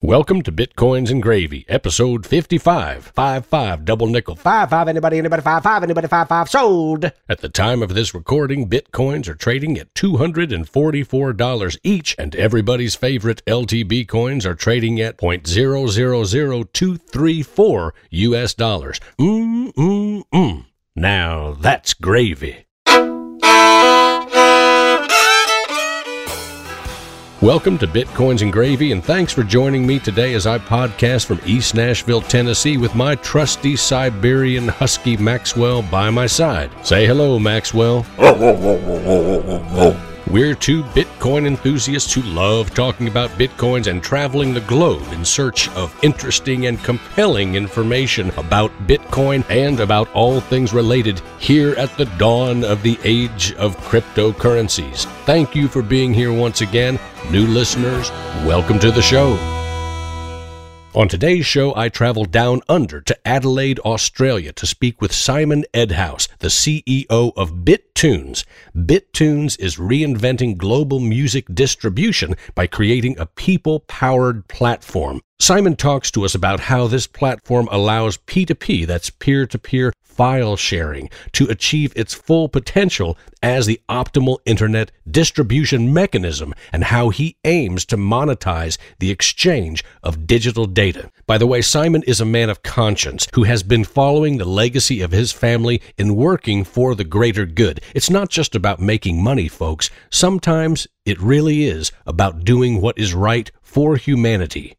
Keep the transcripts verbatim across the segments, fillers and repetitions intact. Welcome to Bitcoins and Gravy, episode fifty-five. Five, five, double nickel. Five, five, anybody, anybody, five, five, anybody, five, five, sold. At the time of this recording, Bitcoins are trading at two hundred forty-four dollars each, and everybody's favorite L T B coins are trading at zero point zero zero zero two three four U S dollars. Mmm, mmm, mmm. Now that's gravy. Welcome to Bitcoins and Gravy, and thanks for joining me today as I podcast from East Nashville, Tennessee, with my trusty Siberian husky Maxwell by my side. Say hello, Maxwell. We're two Bitcoin enthusiasts who love talking about Bitcoins and traveling the globe in search of interesting and compelling information about Bitcoin and about all things related here at the dawn of the age of cryptocurrencies. Thank you for being here once again. New listeners, welcome to the show. On today's show, I travel down under to Adelaide, Australia, to speak with Simon Edhouse, the C E O of BitTunes. BitTunes is reinventing global music distribution by creating a people-powered platform. Simon talks to us about how this platform allows P two P, that's peer-to-peer file sharing, to achieve its full potential as the optimal internet distribution mechanism, and how he aims to monetize the exchange of digital data. By the way, Simon is a man of conscience who has been following the legacy of his family in working for the greater good. It's not just about making money, folks. Sometimes it really is about doing what is right for humanity.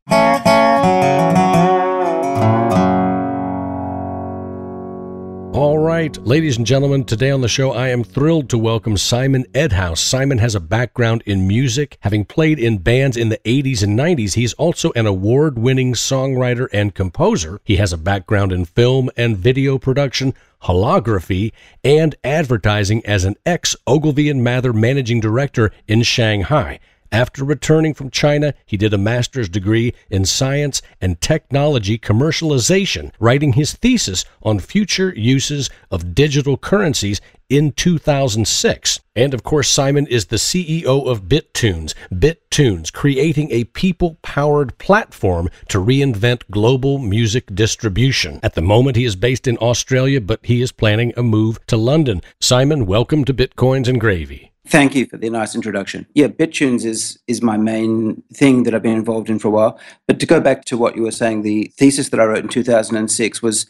All right, ladies and gentlemen, today on the show, I am thrilled to welcome Simon Edhouse. Simon has a background in music, having played in bands in the eighties and nineties. He's also an award-winning songwriter and composer. He has a background in film and video production, holography, and advertising as an ex-Ogilvy and Mather managing director in Shanghai. After returning from China, he did a master's degree in science and technology commercialization, writing his thesis on future uses of digital currencies in two thousand six. And of course, Simon is the C E O of BitTunes. BitTunes, creating a people-powered platform to reinvent global music distribution. At the moment, he is based in Australia, but he is planning a move to London. Simon, welcome to Bitcoins and Gravy. Thank you for the nice introduction. Yeah, BitTunes is is my main thing that I've been involved in for a while. But to go back to what you were saying, the thesis that I wrote in two thousand six was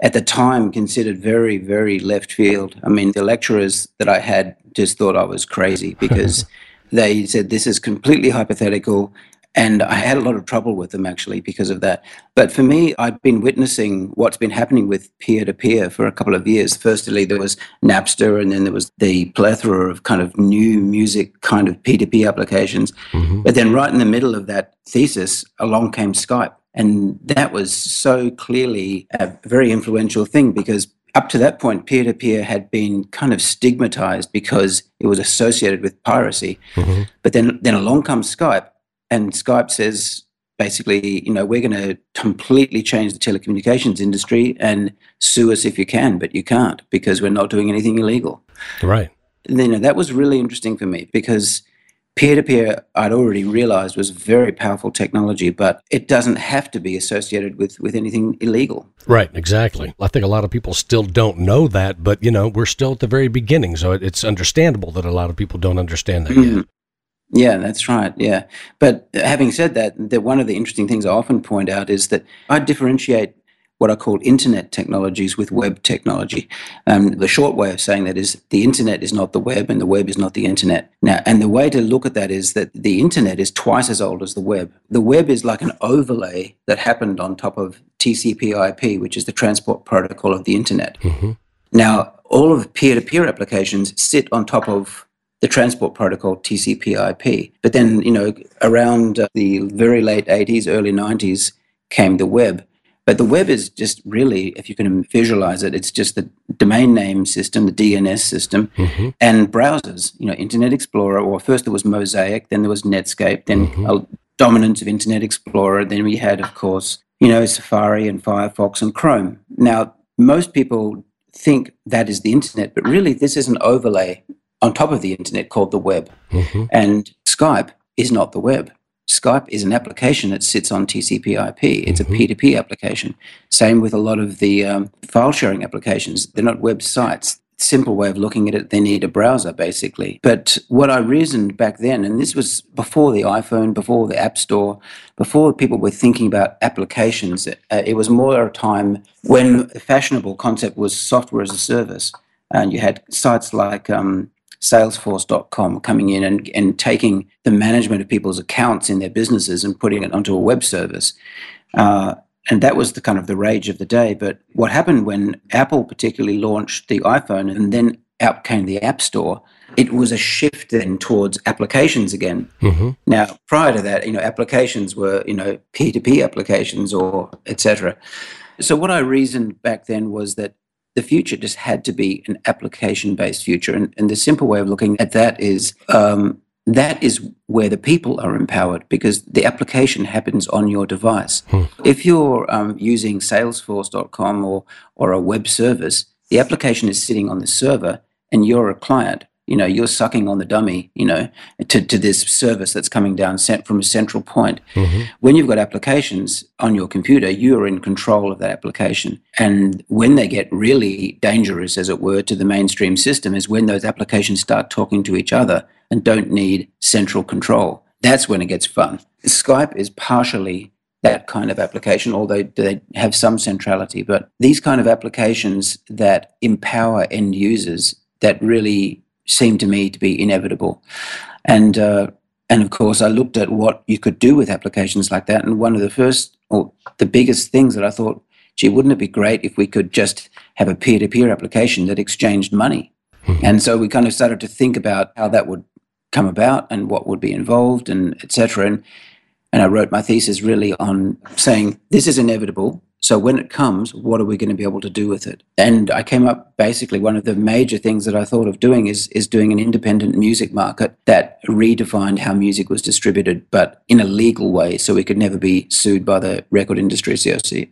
at the time considered very, very left field. I mean, the lecturers that I had just thought I was crazy because they said this is completely hypothetical. And I had a lot of trouble with them, actually, because of that. But for me, I'd been witnessing what's been happening with peer-to-peer for a couple of years. Firstly, there was Napster, and then there was the plethora of kind of new music kind of P two P applications. Mm-hmm. But then right in the middle of that thesis, along came Skype. And that was so clearly a very influential thing because up to that point, peer-to-peer had been kind of stigmatized because it was associated with piracy. Mm-hmm. But then, then along comes Skype. And Skype says, basically, you know, we're going to completely change the telecommunications industry and sue us if you can, but you can't because we're not doing anything illegal. Right. And, you know, that was really interesting for me because peer-to-peer I'd already realized was very powerful technology, but it doesn't have to be associated with, with anything illegal. Right, exactly. I think a lot of people still don't know that, but, you know, we're still at the very beginning, so it's understandable that a lot of people don't understand that mm-hmm. yet. Yeah, that's right, yeah. But having said that, that, one of the interesting things I often point out is that I differentiate what I call internet technologies with web technology. Um, the short way of saying that is the internet is not the web and the web is not the internet. Now, and the way to look at that is that the internet is twice as old as the web. The web is like an overlay that happened on top of T C P I P, which is the transport protocol of the internet. Mm-hmm. Now, all of peer-to-peer applications sit on top of the transport protocol T C P I P. But then, you know, around uh, the very late eighties, early nineties came the web. But the web is just really, if you can visualize it, it's just the domain name system, the D N S system, mm-hmm. and browsers, you know, Internet Explorer, or first there was Mosaic, then there was Netscape, then mm-hmm. a dominance of Internet Explorer, then we had, of course, you know, Safari and Firefox and Chrome. Now, most people think that is the internet, but really this is an overlay on top of the internet called the web. Mm-hmm. And Skype is not the web. Skype is an application that sits on T C P I P. It's mm-hmm. a peer-to-peer application. Same with a lot of the um, file sharing applications. They're not websites. Simple way of looking at it, they need a browser, basically. But what I reasoned back then, and this was before the iPhone, before the App Store, before people were thinking about applications, it, uh, it was more a time when the fashionable concept was software as a service. And you had sites like um, Salesforce dot com coming in and, and taking the management of people's accounts in their businesses and putting it onto a web service. Uh, And that was the kind of the rage of the day. But what happened when Apple particularly launched the iPhone and then out came the App Store, it was a shift then towards applications again. Mm-hmm. Now, prior to that, you know, applications were, you know, peer-to-peer applications or et cetera. So what I reasoned back then was that the future just had to be an application-based future. And, and the simple way of looking at that is um, that is where the people are empowered, because the application happens on your device. Hmm. If you're um, using Salesforce dot com or, or a web service, the application is sitting on the server and you're a client. You know, you're sucking on the dummy, you know, to, to this service that's coming down sent from a central point. Mm-hmm. When you've got applications on your computer, you're in control of that application. And when they get really dangerous, as it were, to the mainstream system is when those applications start talking to each other and don't need central control. That's when it gets fun. Skype is partially that kind of application, although they have some centrality. But these kind of applications that empower end users, that really seemed to me to be inevitable. And uh, and of course, I looked at what you could do with applications like that. And one of the first or the biggest things that I thought, gee, wouldn't it be great if we could just have a peer-to-peer application that exchanged money? Mm-hmm. And so we kind of started to think about how that would come about and what would be involved and et cetera. And, and I wrote my thesis really on saying, this is inevitable. So when it comes, what are we going to be able to do with it? And I came up basically one of the major things that I thought of doing is is doing an independent music market that redefined how music was distributed, but in a legal way, so we could never be sued by the Record Industry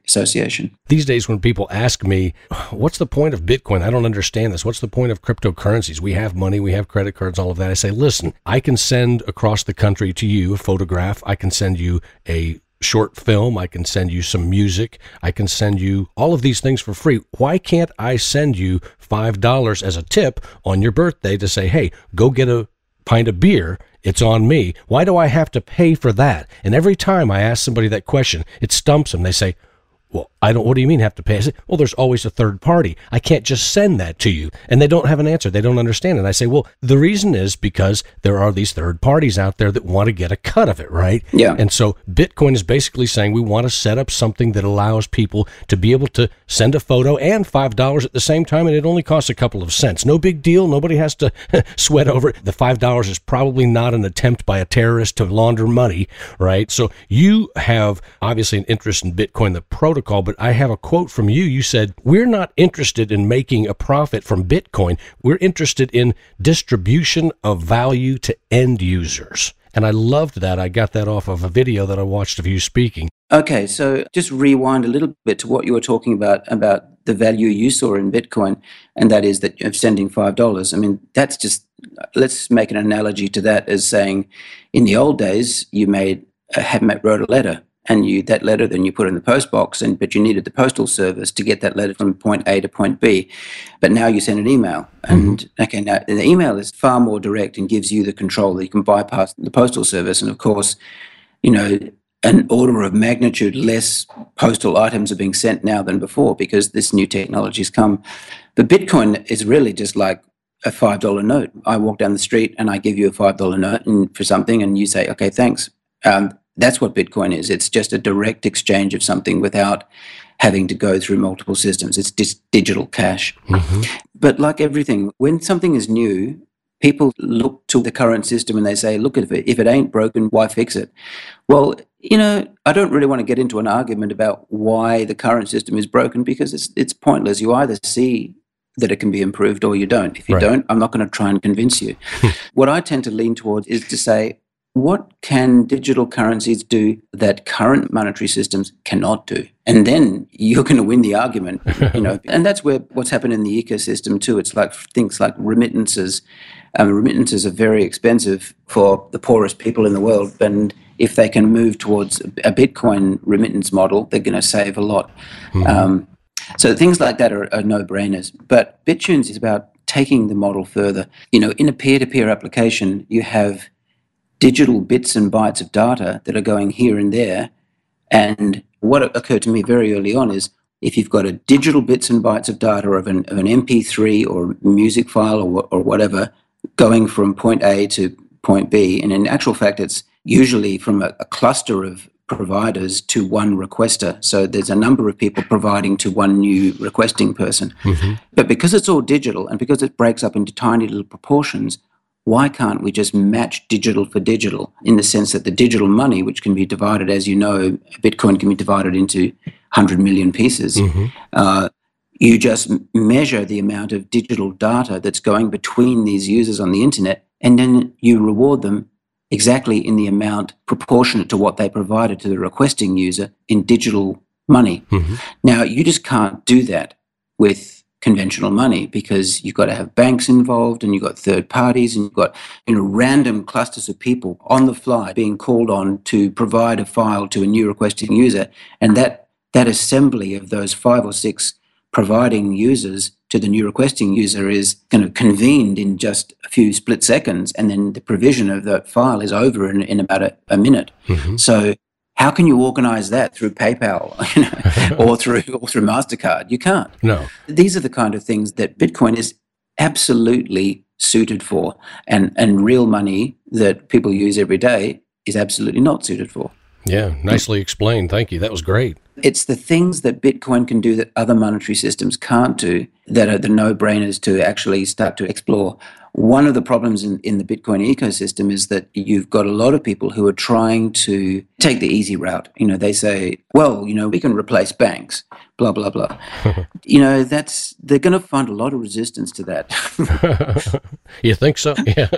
Association. These days when people ask me, what's the point of Bitcoin? I don't understand this. What's the point of cryptocurrencies? We have money, we have credit cards, all of that. I say, listen, I can send across the country to you a photograph. I can send you a short film, I can send you some music, I can send you all of these things for free. Why can't I send you five dollars as a tip on your birthday to say, hey, go get a pint of beer, it's on me? Why do I have to pay for that? And every time I ask somebody that question, it stumps them. They say, well, I don't, what do you mean have to pay? I say, well, there's always a third party. I can't just send that to you. And they don't have an answer. They don't understand it. I say, well, the reason is because there are these third parties out there that want to get a cut of it, right? Yeah. And so Bitcoin is basically saying we want to set up something that allows people to be able to send a photo and five dollars at the same time, and it only costs a couple of cents. No big deal. Nobody has to sweat over it. The five dollars is probably not an attempt by a terrorist to launder money, right? So you have obviously an interest in Bitcoin, the protocol. Protocol, but I have a quote from you. You said, we're not interested in making a profit from Bitcoin. We're interested in distribution of value to end users. And I loved that. I got that off of a video that I watched of you speaking. Okay, so just rewind a little bit to what you were talking about, about the value you saw in Bitcoin, and that is that you're sending five dollars. I mean, that's just, let's make an analogy to that as saying, in the old days, you made, had wrote a letter. And you that letter then you put in the post box, and but you needed the postal service to get that letter from point A to point B. But now you send an email, and mm-hmm. okay, now the email is far more direct and gives you the control that you can bypass the postal service. And of course, you know, an order of magnitude less postal items are being sent now than before because this new technology has come. But Bitcoin is really just like a five dollar note. I walk down the street and I give you a five dollar note and for something, and you say, okay, thanks. Um, That's what Bitcoin is. It's just a direct exchange of something without having to go through multiple systems. It's just digital cash. Mm-hmm. But like everything, when something is new, people look to the current system and they say, look, if it, if it ain't broken, why fix it? Well, you know, I don't really want to get into an argument about why the current system is broken because it's, it's pointless. You either see that it can be improved or you don't. If you right. don't, I'm not going to try and convince you. What I tend to lean towards is to say, what can digital currencies do that current monetary systems cannot do? And then you're going to win the argument, you know. And that's where what's happened in the ecosystem too. It's like things like remittances. Um, remittances are very expensive for the poorest people in the world, and if they can move towards a Bitcoin remittance model, they're going to save a lot. Mm-hmm. um, so things like that are, are no-brainers. But BitTunes is about taking the model further. You know, in a peer-to-peer application, you have digital bits and bytes of data that are going here and there. And what occurred to me very early on is, if you've got a digital bits and bytes of data of an, of an M P three or music file or, or whatever going from point A to point B, and in actual fact, it's usually from a, a cluster of providers to one requester. So there's a number of people providing to one new requesting person. Mm-hmm. But because it's all digital and because it breaks up into tiny little proportions, why can't we just match digital for digital, in the sense that the digital money, which can be divided, as you know, Bitcoin can be divided into one hundred million pieces. Mm-hmm. uh, you just measure the amount of digital data that's going between these users on the internet, and then you reward them exactly in the amount proportionate to what they provided to the requesting user in digital money. Mm-hmm. Now, you just can't do that with conventional money, because you've got to have banks involved, and you've got third parties, and you've got, you know, random clusters of people on the fly being called on to provide a file to a new requesting user, and that, that assembly of those five or six providing users to the new requesting user is kind of convened in just a few split seconds, and then the provision of that file is over in, in about a, a minute. Mm-hmm. So how can you organize that through PayPal, you know, or through or through MasterCard? You can't. No. These are the kind of things that Bitcoin is absolutely suited for, and, and real money that people use every day is absolutely not suited for. Yeah, nicely explained. Thank you. That was great. It's the things that Bitcoin can do that other monetary systems can't do that are the no-brainers to actually start to explore. One of the problems in, in the Bitcoin ecosystem is that you've got a lot of people who are trying to take the easy route. You know, they say, well, you know, we can replace banks, blah, blah, blah. You know, that's, they're going to find a lot of resistance to that. You think so? Yeah.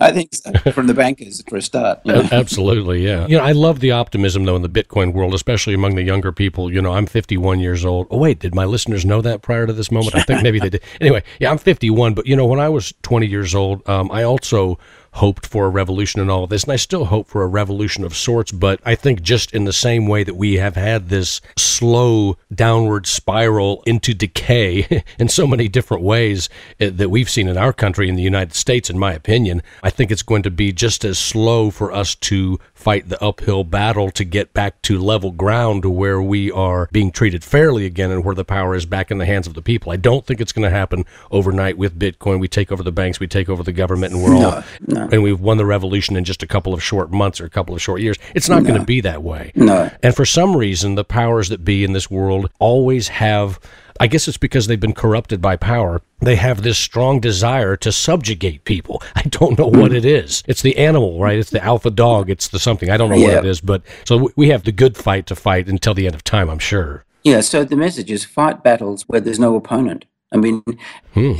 I think so, from the bankers for a start. You know? Absolutely, yeah. You know, I love the optimism, though, in the Bitcoin world, especially among the younger people. You know, I'm fifty-one years old. Oh, wait, did my listeners know that prior to this moment? I think maybe they did. Anyway, yeah, I'm fifty-one, but, you know, when I was twenty years old, um, I also hoped for a revolution in all of this, and I still hope for a revolution of sorts, but I think just in the same way that we have had this slow downward spiral into decay in so many different ways that we've seen in our country, in the United States, in my opinion, I think it's going to be just as slow for us to fight the uphill battle to get back to level ground, to where we are being treated fairly again and where the power is back in the hands of the people. I don't think it's going to happen overnight with Bitcoin. We take over the banks, we take over the government, and we're no, all... No. And we've won the revolution in just a couple of short months or a couple of short years. It's not no. going to be that way. No. And for some reason, the powers that be in this world always have, I guess it's because they've been corrupted by power, they have this strong desire to subjugate people. I don't know what it is. It's the animal, right? It's the alpha dog. It's the something. I don't know yeah. what it is. But so we have the good fight to fight until the end of time, I'm sure. Yeah, so the message is fight battles where there's no opponent. I mean, hmm.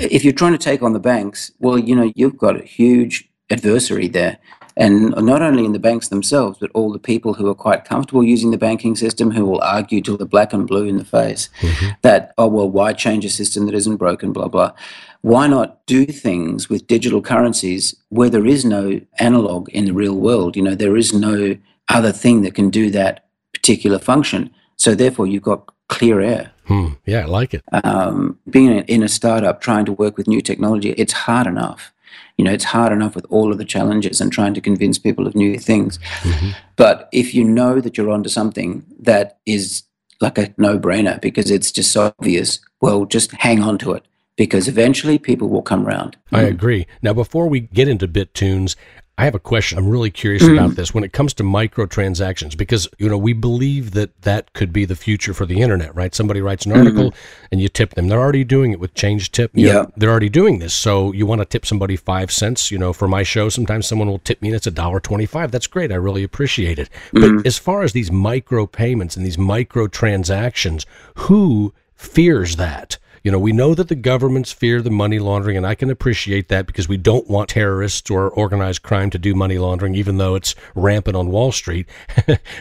if you're trying to take on the banks, well, you know, you've got a huge adversary there, and not only in the banks themselves, but all the people who are quite comfortable using the banking system, who will argue till the black and blue in the face mm-hmm. that, oh well, why change a system that isn't broken, blah blah. Why not do things with digital currencies where there is no analog in the real world? You know, there is no other thing that can do that particular function, so therefore you've got clear air. Hmm. Yeah, I like it. Um, being in a startup trying to work with new technology, it's hard enough. You know, it's hard enough with all of the challenges and trying to convince people of new things. Mm-hmm. But if you know that you're onto something, that is like a no-brainer, because it's just so obvious. Well, just hang on to it, because eventually people will come around. I agree. Now, before we get into BitTunes, I have a question. I'm really curious mm. about this when it comes to microtransactions, because, you know, we believe that that could be the future for the internet, right? Somebody writes an article mm. and you tip them. They're already doing it with ChangeTip. Yeah. They're already doing this. So you want to tip somebody five cents, you know, for my show. Sometimes someone will tip me and it's a dollar twenty-five. That's great. I really appreciate it. Mm. But as far as these micro payments and these microtransactions, who fears that? You know, we know that the governments fear the money laundering, and I can appreciate that, because we don't want terrorists or organized crime to do money laundering, even though it's rampant on Wall Street.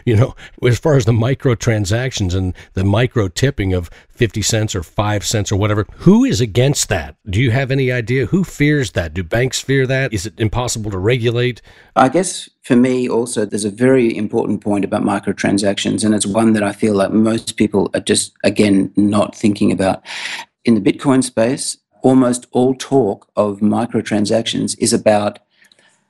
You know, as far as the microtransactions and the micro tipping of fifty cents or five cents or whatever, who is against that? Do you have any idea who fears that? Do banks fear that? Is it impossible to regulate? I guess for me also, there's a very important point about microtransactions, and it's one that I feel like most people are just, again, not thinking about. In the Bitcoin space, almost all talk of microtransactions is about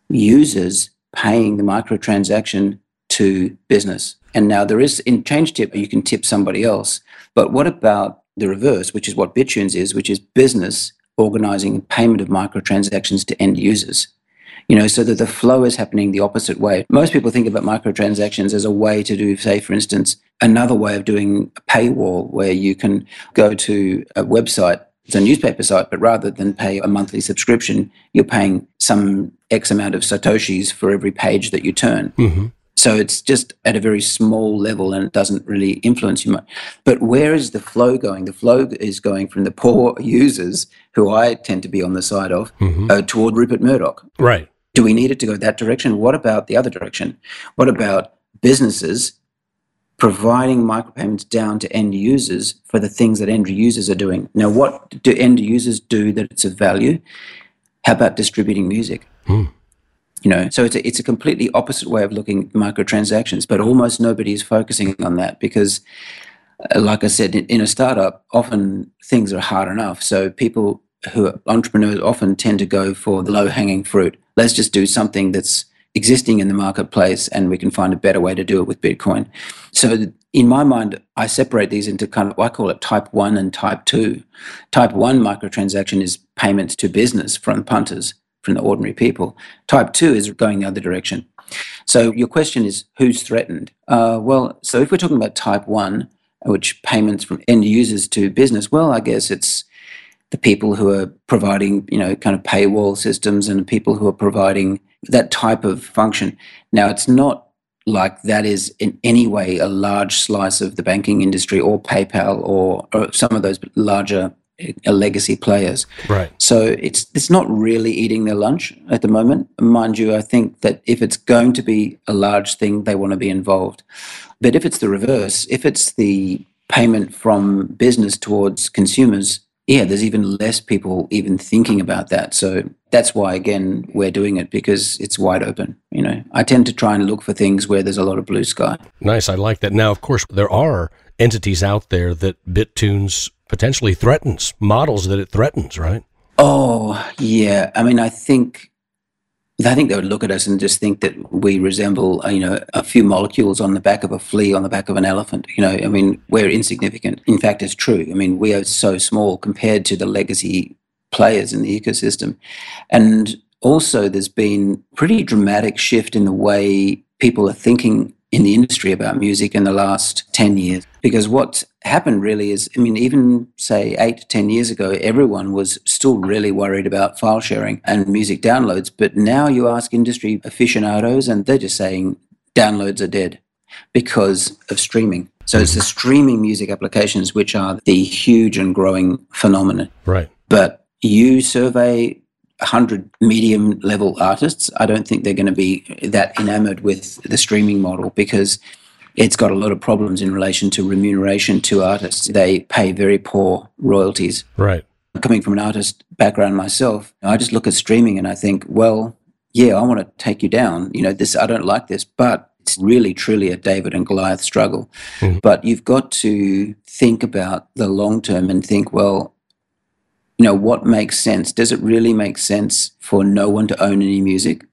users paying the microtransaction to business. And now there is, in ChangeTip, you can tip somebody else. But what about the reverse, which is what BitTunes is, which is business organizing payment of microtransactions to end users? You know, so that the flow is happening the opposite way. Most people think about microtransactions as a way to do, say, for instance, another way of doing a paywall where you can go to a website, it's a newspaper site, but rather than pay a monthly subscription, you're paying some X amount of Satoshis for every page that you turn. Mm-hmm. So it's just at a very small level and it doesn't really influence you much. But where is the flow going? The flow is going from the poor users, who I tend to be on the side of, mm-hmm. uh, toward Rupert Murdoch. Right. Do we need it to go that direction? What about the other direction? What about businesses providing micropayments down to end users for the things that end users are doing? Now, what do end users do that it's of value? How about distributing music? Mm. You know, so it's a, it's a completely opposite way of looking at microtransactions, but almost nobody is focusing on that because, like I said, in a startup, often things are hard enough. So people who are entrepreneurs often tend to go for the low-hanging fruit. Let's just do something that's existing in the marketplace and we can find a better way to do it with Bitcoin. So in my mind, I separate these into kind of, I call it type one and type two. Type one microtransaction is payments to business from punters, from the ordinary people. Type two is going the other direction. So your question is, who's threatened? Uh, well, so if we're talking about type one, which payments from end users to business, well, I guess it's the people who are providing, you know, kind of paywall systems and people who are providing that type of function. Now, it's not like that is in any way a large slice of the banking industry or PayPal or, or some of those larger A legacy players, right? So it's it's not really eating their lunch at the moment, mind you. I think that if it's going to be a large thing, they want to be involved. But if it's the reverse, if it's the payment from business towards consumers, yeah, there's even less people even thinking about that. So that's why, again, we're doing it because it's wide open. You know, I tend to try and look for things where there's a lot of blue sky. Nice, I like that. Now, of course, there are entities out there that BitTunes potentially threatens, models that it threatens, right? Oh, yeah. I mean, I think, I think they would look at us and just think that we resemble, you know, a few molecules on the back of a flea, on the back of an elephant. You know, I mean, we're insignificant. In fact, it's true. I mean, we are so small compared to the legacy players in the ecosystem. And also there's been pretty dramatic shift in the way people are thinking in the industry about music in the last ten years. Because what's happened really is, I mean, even say eight to ten years ago, everyone was still really worried about file sharing and music downloads. But now you ask industry aficionados and they're just saying downloads are dead because of streaming. So it's the streaming music applications which are the huge and growing phenomenon. Right. But you survey one hundred medium level artists, I don't think they're going to be that enamored with the streaming model because it's got a lot of problems in relation to remuneration to artists. They pay very poor royalties. Right. Coming from an artist background myself, I just look at streaming and I think, well, yeah, I want to take you down. You know, this, I don't like this, but it's really, truly a David and Goliath struggle. Mm-hmm. But you've got to think about the long term and think, well, you know, what makes sense? Does it really make sense for no one to own any music?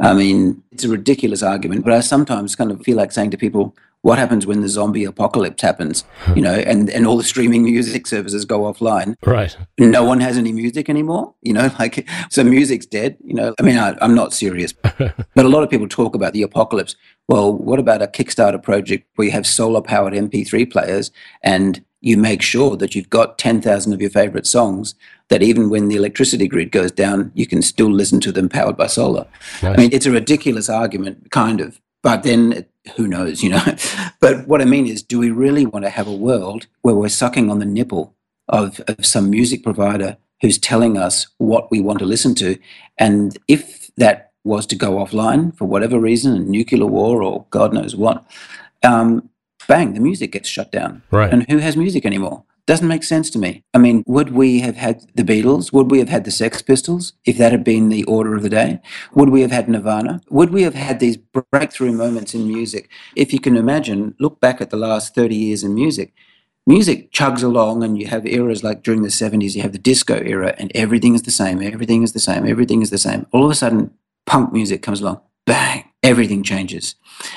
I mean, it's a ridiculous argument, but I sometimes kind of feel like saying to people, what happens when the zombie apocalypse happens, you know, and, and all the streaming music services go offline? Right. No one has any music anymore, you know, like, so music's dead, you know. I mean, I, I'm not serious, but a lot of people talk about the apocalypse. Well, what about a Kickstarter project where you have solar-powered M P three players and you make sure that you've got ten thousand of your favorite songs that even when the electricity grid goes down, you can still listen to them powered by solar. Nice. I mean, it's a ridiculous argument, kind of, but then who knows, you know. But what I mean is, do we really want to have a world where we're sucking on the nipple of, of some music provider who's telling us what we want to listen to? And if that was to go offline for whatever reason, a nuclear war or God knows what, um, bang, the music gets shut down. Right. And who has music anymore? Doesn't make sense to me. I mean, would we have had the Beatles? Would we have had the Sex Pistols if that had been the order of the day? Would we have had Nirvana? Would we have had these breakthrough moments in music? If you can imagine, look back at the last thirty years in music. Music chugs along, and you have eras like during the seventies, you have the disco era, and everything is the same, everything is the same, everything is the same. All of a sudden, punk music comes along, bang, everything changes.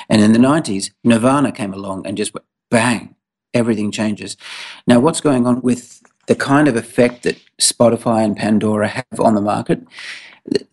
And in the nineties, Nirvana came along and just went, bang. Everything changes. Now, what's going on with the kind of effect that Spotify and Pandora have on the market?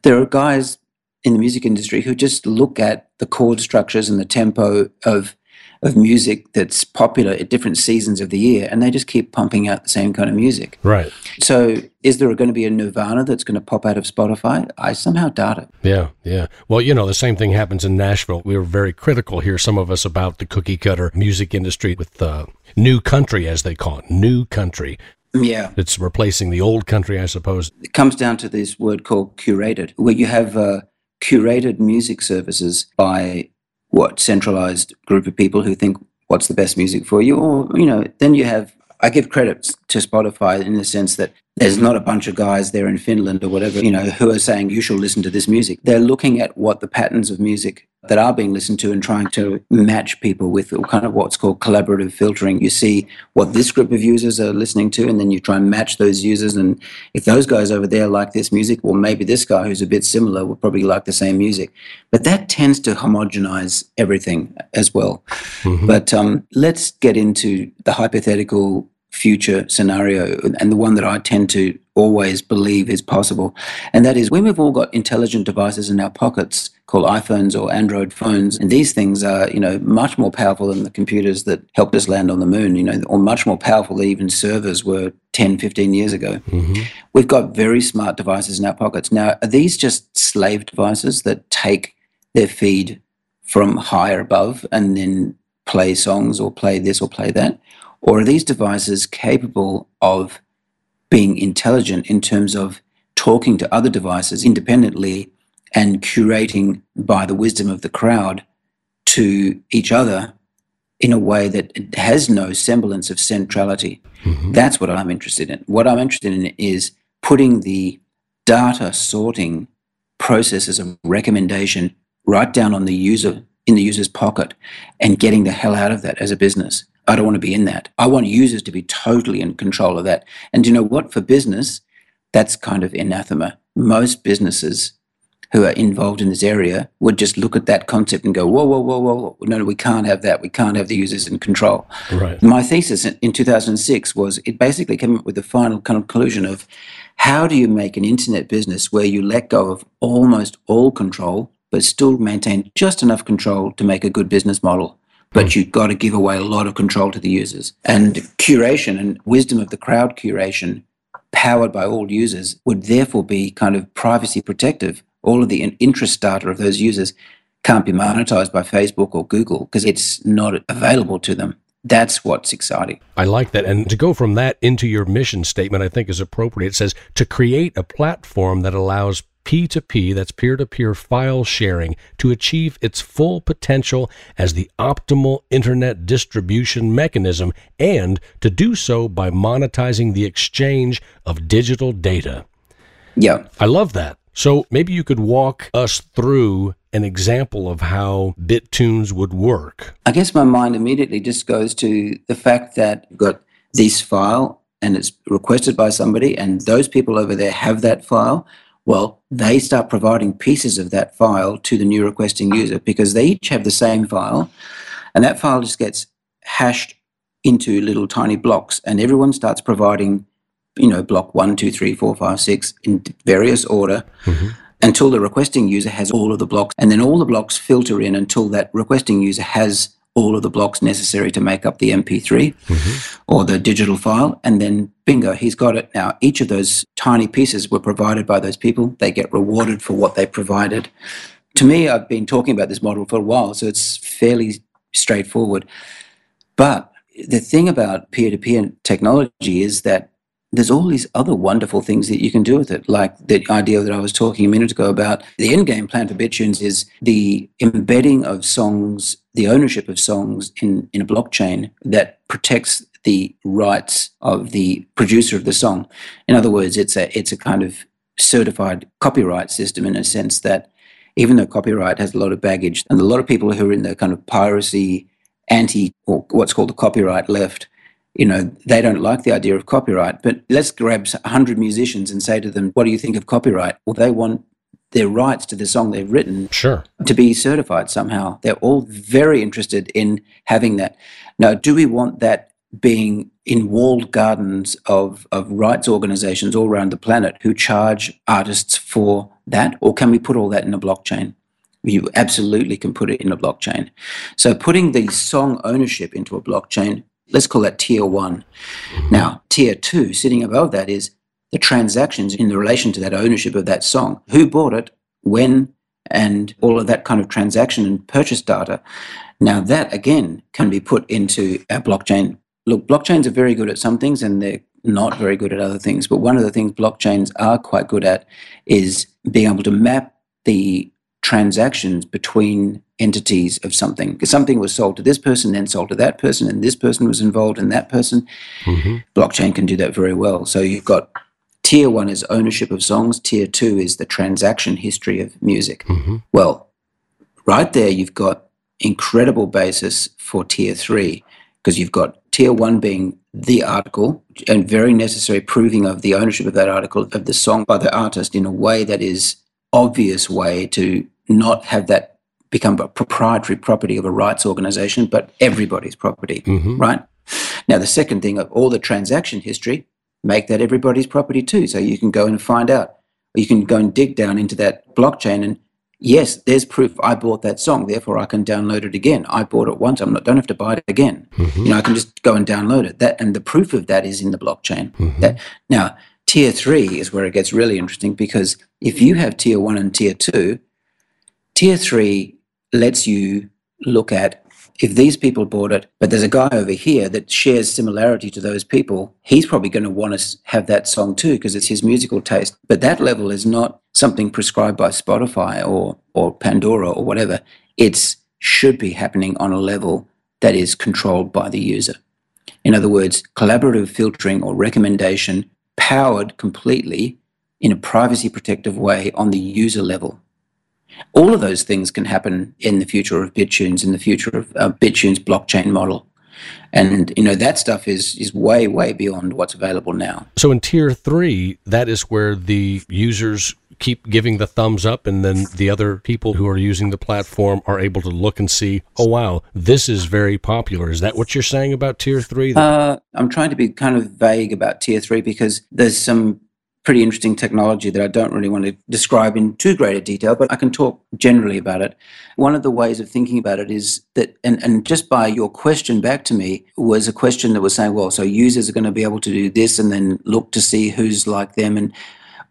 There are guys in the music industry who just look at the chord structures and the tempo of of music that's popular at different seasons of the year, and they just keep pumping out the same kind of music. Right. So is there going to be a Nirvana that's going to pop out of Spotify? I somehow doubt it. Yeah, yeah. Well, you know, the same thing happens in Nashville. We were very critical here, some of us, about the cookie-cutter music industry with uh, new country, as they call it, new country. Yeah. It's replacing the old country, I suppose. It comes down to this word called curated, where you have uh, curated music services by what centralized group of people who think what's the best music for you, or you know, then you have. I give credit to Spotify in the sense that there's not a bunch of guys there in Finland or whatever, you know, who are saying you should listen to this music. They're looking at what the patterns of music that are being listened to and trying to match people with kind of what's called collaborative filtering. You see what this group of users are listening to, and then you try and match those users. And if those guys over there like this music, well, maybe this guy who's a bit similar will probably like the same music. But that tends to homogenize everything as well. Mm-hmm. But um, let's get into the hypothetical future scenario, and the one that I tend to always believe is possible, and that is when we've all got intelligent devices in our pockets called iPhones or Android phones, and these things are, you know, much more powerful than the computers that helped us land on the moon, you know, or much more powerful than even servers were ten, fifteen years ago. Mm-hmm. We've got very smart devices in our pockets. Now, are these just slave devices that take their feed from high or above and then play songs or play this or play that? Or are these devices capable of being intelligent in terms of talking to other devices independently and curating by the wisdom of the crowd to each other in a way that has no semblance of centrality? Mm-hmm. That's what I'm interested in. What I'm interested in is putting the data sorting processes of recommendation right down on the user, in the user's pocket, and getting the hell out of that as a business. I don't want to be in that. I want users to be totally in control of that. And you know what? For business, that's kind of anathema. Most businesses who are involved in this area would just look at that concept and go, whoa, whoa, whoa, whoa. No, no, we can't have that. We can't have the users in control. Right. My thesis in two thousand six was, it basically came up with the final conclusion of how do you make an internet business where you let go of almost all control but still maintain just enough control to make a good business model? But you've got to give away a lot of control to the users. And curation and wisdom of the crowd curation powered by all users would therefore be kind of privacy protective. All of the interest data of those users can't be monetized by Facebook or Google because it's not available to them. That's what's exciting. I like that. And to go from that into your mission statement, I think is appropriate. It says to create a platform that allows P two P, that's peer-to-peer file sharing, to achieve its full potential as the optimal internet distribution mechanism, and to do so by monetizing the exchange of digital data. Yeah. I love that. So maybe you could walk us through an example of how BitTunes would work. I guess my mind immediately just goes to the fact that you've got this file and it's requested by somebody, and those people over there have that file. Well, they start providing pieces of that file to the new requesting user because they each have the same file, and that file just gets hashed into little tiny blocks, and everyone starts providing, you know, block one, two, three, four, five, six in various order. Mm-hmm. Until the requesting user has all of the blocks, and then all the blocks filter in until that requesting user has all of the blocks necessary to make up the M P three mm-hmm. or the digital file, and then bingo, he's got it. Now, each of those tiny pieces were provided by those people. They get rewarded for what they provided. To me, I've been talking about this model for a while, so it's fairly straightforward. But the thing about peer-to-peer technology is that there's all these other wonderful things that you can do with it, like the idea that I was talking a minute ago about. The end game plan for BitTunes is the embedding of songs, the ownership of songs in, in a blockchain that protects the rights of the producer of the song. In other words, it's a it's a kind of certified copyright system, in a sense that even though copyright has a lot of baggage, and a lot of people who are in the kind of piracy, anti, or what's called the copyright left, you know, they don't like the idea of copyright. But let's grab one hundred musicians and say to them, what do you think of copyright? Well, they want their rights to the song they've written sure. to be certified somehow. They're all very interested in having that. Now, do we want that being in walled gardens of, of rights organizations all around the planet who charge artists for that? Or can we put all that in a blockchain? You absolutely can put it in a blockchain. So putting the song ownership into a blockchain, let's call that tier one. Now, tier two, sitting above that, is the transactions in the relation to that ownership of that song. Who bought it, when, and all of that kind of transaction and purchase data. Now, that, again, can be put into a blockchain. Look, blockchains are very good at some things and they're not very good at other things. But one of the things blockchains are quite good at is being able to map the transactions between entities of something, because something was sold to this person, then sold to that person, and this person was involved in that person. Mm-hmm. Blockchain can do that very well. So you've got tier one is ownership of songs, tier two is the transaction history of music. Mm-hmm. Well, right there you've got incredible basis for tier three, because you've got tier one being the article and very necessary proving of the ownership of that article, of the song by the artist, in a way that is obvious way to not have that become a proprietary property of a rights organization, but everybody's property, mm-hmm. right? Now, the second thing of all the transaction history, make that everybody's property too. So you can go and find out, or you can go and dig down into that blockchain and, yes, there's proof I bought that song, therefore I can download it again. I bought it once, I don't have to buy it again. Mm-hmm. You know, I can just go and download it. That, and the proof of that is in the blockchain. Mm-hmm. That, now, tier three is where it gets really interesting, because if you have tier one and tier two, tier three lets you look at if these people bought it, but there's a guy over here that shares similarity to those people, he's probably going to want to have that song too because it's his musical taste. But that level is not something prescribed by Spotify or, or Pandora or whatever. It should be happening on a level that is controlled by the user. In other words, collaborative filtering or recommendation powered completely in a privacy protective way on the user level. All of those things can happen in the future of BitTunes, in the future of uh, BitTunes blockchain model. And, you know, that stuff is is way, way beyond what's available now. So in tier three, that is where the users keep giving the thumbs up, and then the other people who are using the platform are able to look and see, oh, wow, this is very popular. Is that what you're saying about tier three? Uh, I'm trying to be kind of vague about tier three because there's some pretty interesting technology that I don't really want to describe in too great a detail, but I can talk generally about it. One of the ways of thinking about it is that, and, and just by your question back to me, was a question that was saying, well, so users are going to be able to do this and then look to see who's like them. And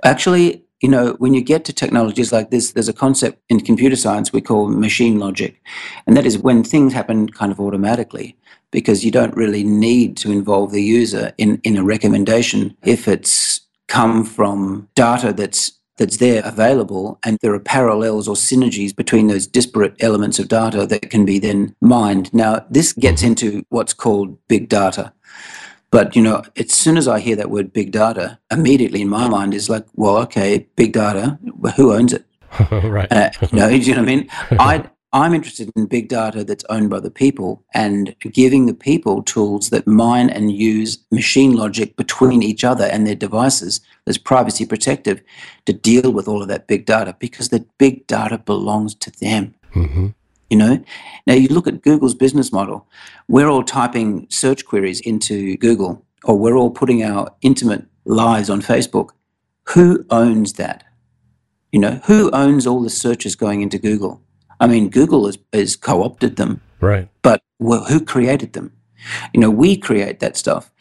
actually, you know, when you get to technologies like this, there's a concept in computer science we call machine logic. And that is when things happen kind of automatically, because you don't really need to involve the user in, in a recommendation if it's come from data that's that's there available, and there are parallels or synergies between those disparate elements of data that can be then mined. Now, this gets into what's called big data. But, you know, as soon as I hear that word big data, immediately in my mind is like, well, okay, big data, who owns it? Right. Uh, you know, do you know what I mean? I, I'm interested in big data that's owned by the people and giving the people tools that mine and use machine logic between each other and their devices that's privacy protective to deal with all of that big data, because the big data belongs to them. Mm-hmm. You know, now you look at Google's business model. We're all typing search queries into Google, or we're all putting our intimate lives on Facebook. Who owns that? You know, who owns all the searches going into Google? I mean, Google has, has co-opted them, right? But well, who created them? You know, we create that stuff,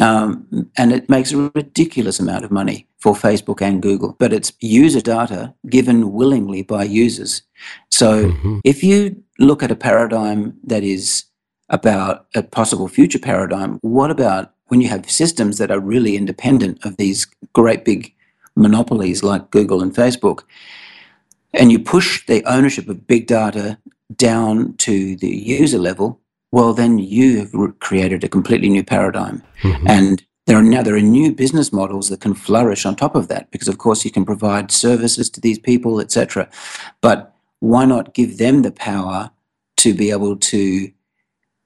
um, and it makes a ridiculous amount of money for Facebook and Google. But it's user data given willingly by users. So mm-hmm. if you look at a paradigm that is about a possible future paradigm, what about when you have systems that are really independent of these great big monopolies like Google and Facebook? And you push the ownership of big data down to the user level, well, then you created a completely new paradigm. Mm-hmm. And there are now there are new business models that can flourish on top of that, because of course you can provide services to these people, et cetera. But why not give them the power to be able to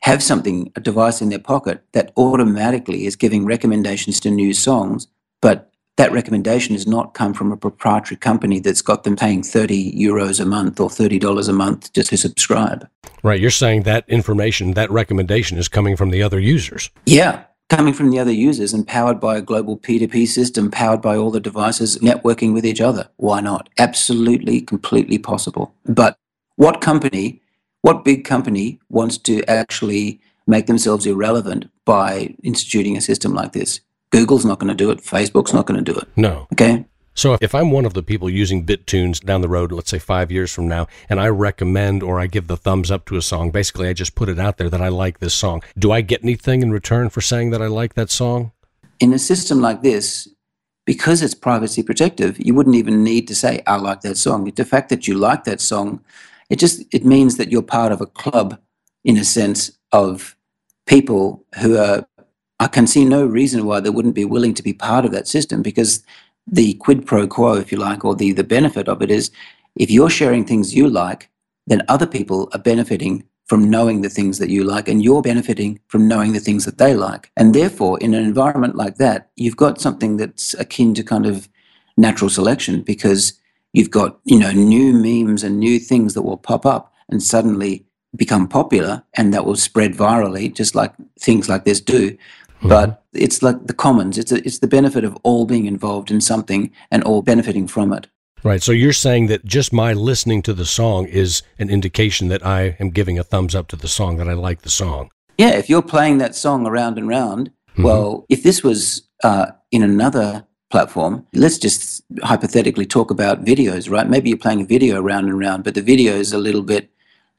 have something, a device in their pocket that automatically is giving recommendations to new songs, but that recommendation has not come from a proprietary company that's got them paying thirty euros a month or thirty dollars a month just to subscribe. Right. You're saying that information, that recommendation is coming from the other users. Yeah. Coming from the other users and powered by a global P two P system, powered by all the devices networking with each other. Why not? Absolutely, completely possible. But what company, what big company wants to actually make themselves irrelevant by instituting a system like this? Google's not going to do it. Facebook's not going to do it. No. Okay. So if I'm one of the people using BitTunes down the road, let's say five years from now, and I recommend or I give the thumbs up to a song, basically I just put it out there that I like this song. Do I get anything in return for saying that I like that song? In a system like this, because it's privacy protective, you wouldn't even need to say, I like that song. The fact that you like that song, it just it means that you're part of a club, in a sense, of people who are, I can see no reason why they wouldn't be willing to be part of that system, because the quid pro quo, if you like, or the, the benefit of it is, if you're sharing things you like, then other people are benefiting from knowing the things that you like, and you're benefiting from knowing the things that they like. And therefore, in an environment like that, you've got something that's akin to kind of natural selection, because you've got, you know, new memes and new things that will pop up and suddenly become popular, and that will spread virally, just like things like this do. Mm-hmm. But it's like the commons. It's a, it's the benefit of all being involved in something and all benefiting from it. Right. So you're saying that just my listening to the song is an indication that I am giving a thumbs up to the song, that I like the song. Yeah. If you're playing that song around and round, mm-hmm. well, if this was uh, in another platform, let's just hypothetically talk about videos, right? Maybe you're playing a video around and round, but the video is a little bit,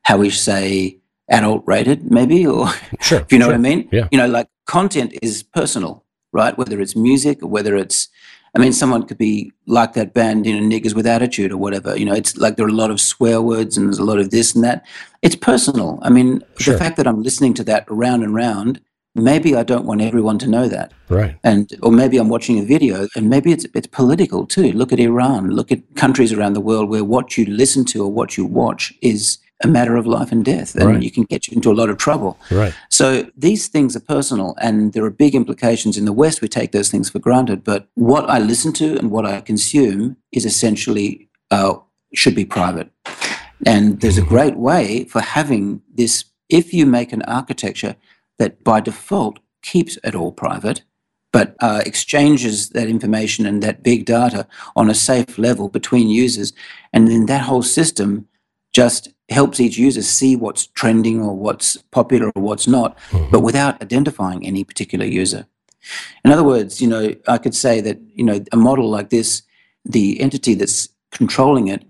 how we say, adult rated, maybe, or sure, if you know sure. what I mean? Yeah. You know, like, content is personal, right? Whether it's music or whether it's, I mean, someone could be like that band, you know, Niggas with Attitude or whatever. You know, it's like there are a lot of swear words and there's a lot of this and that. It's personal. I mean, sure. the fact that I'm listening to that round and round, maybe I don't want everyone to know that. Right. And, or maybe I'm watching a video and maybe it's it's political too. Look at Iran, look at countries around the world where what you listen to or what you watch is a matter of life and death, and right. you can get you into a lot of trouble. Right. So these things are personal, and there are big implications. In the West, we take those things for granted, but what I listen to and what I consume is essentially, uh, should be private. And there's a great way for having this, if you make an architecture that by default keeps it all private, but uh, exchanges that information and that big data on a safe level between users, and then that whole system just helps each user see what's trending or what's popular or what's not, mm-hmm. but without identifying any particular user. In other words, you know, I could say that, you know, a model like this, the entity that's controlling it,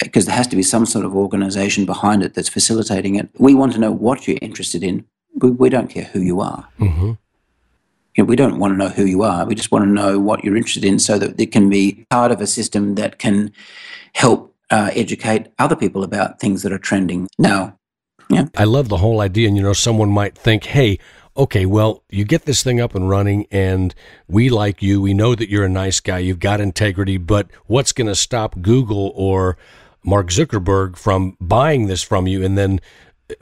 because there has to be some sort of organization behind it that's facilitating it, we want to know what you're interested in. We, we don't care who you are. Mm-hmm. You know, we don't want to know who you are. We just want to know what you're interested in, so that it can be part of a system that can help Uh, educate other people about things that are trending now. Yeah. I love the whole idea. And, you know, someone might think, hey, okay, well, you get this thing up and running and we like you. We know that you're a nice guy. You've got integrity, but what's going to stop Google or Mark Zuckerberg from buying this from you and then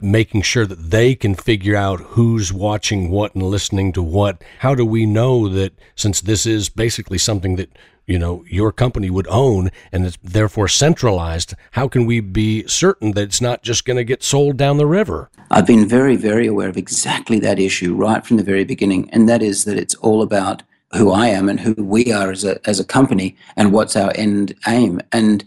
making sure that they can figure out who's watching what and listening to what? How do we know that, since this is basically something that, you know, your company would own and it's therefore centralized, how can we be certain that it's not just going to get sold down the river? I've been very, very aware of exactly that issue right from the very beginning, and that is that it's all about who I am and who we are as a as a company and what's our end aim. And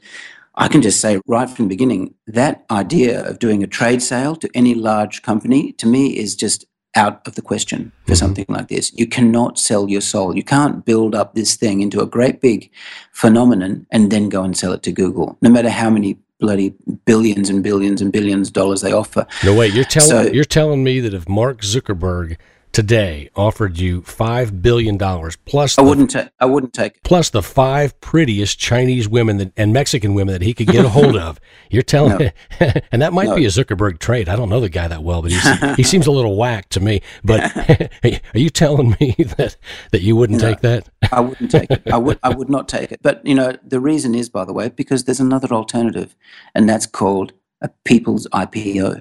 I can just say right from the beginning, that idea of doing a trade sale to any large company, to me, is just out of the question for mm-hmm. something like this. You cannot sell your soul. You can't build up this thing into a great big phenomenon and then go and sell it to Google, no matter how many bloody billions and billions and billions of dollars they offer. No, wait, you're telling so, you're telling me that if Mark Zuckerberg today offered you five billion dollars plus, I wouldn't the, ta- I wouldn't take it. Plus the five prettiest Chinese women that, and Mexican women that he could get a hold of, you're telling me, no. and that might no. be a Zuckerberg trait. I don't know the guy that well, but he's, he seems a little whack to me. But are you telling me that, that you wouldn't no, take that? I wouldn't take it. I would, I would not take it. But, you know, the reason is, by the way, because there's another alternative, and that's called a people's I P O.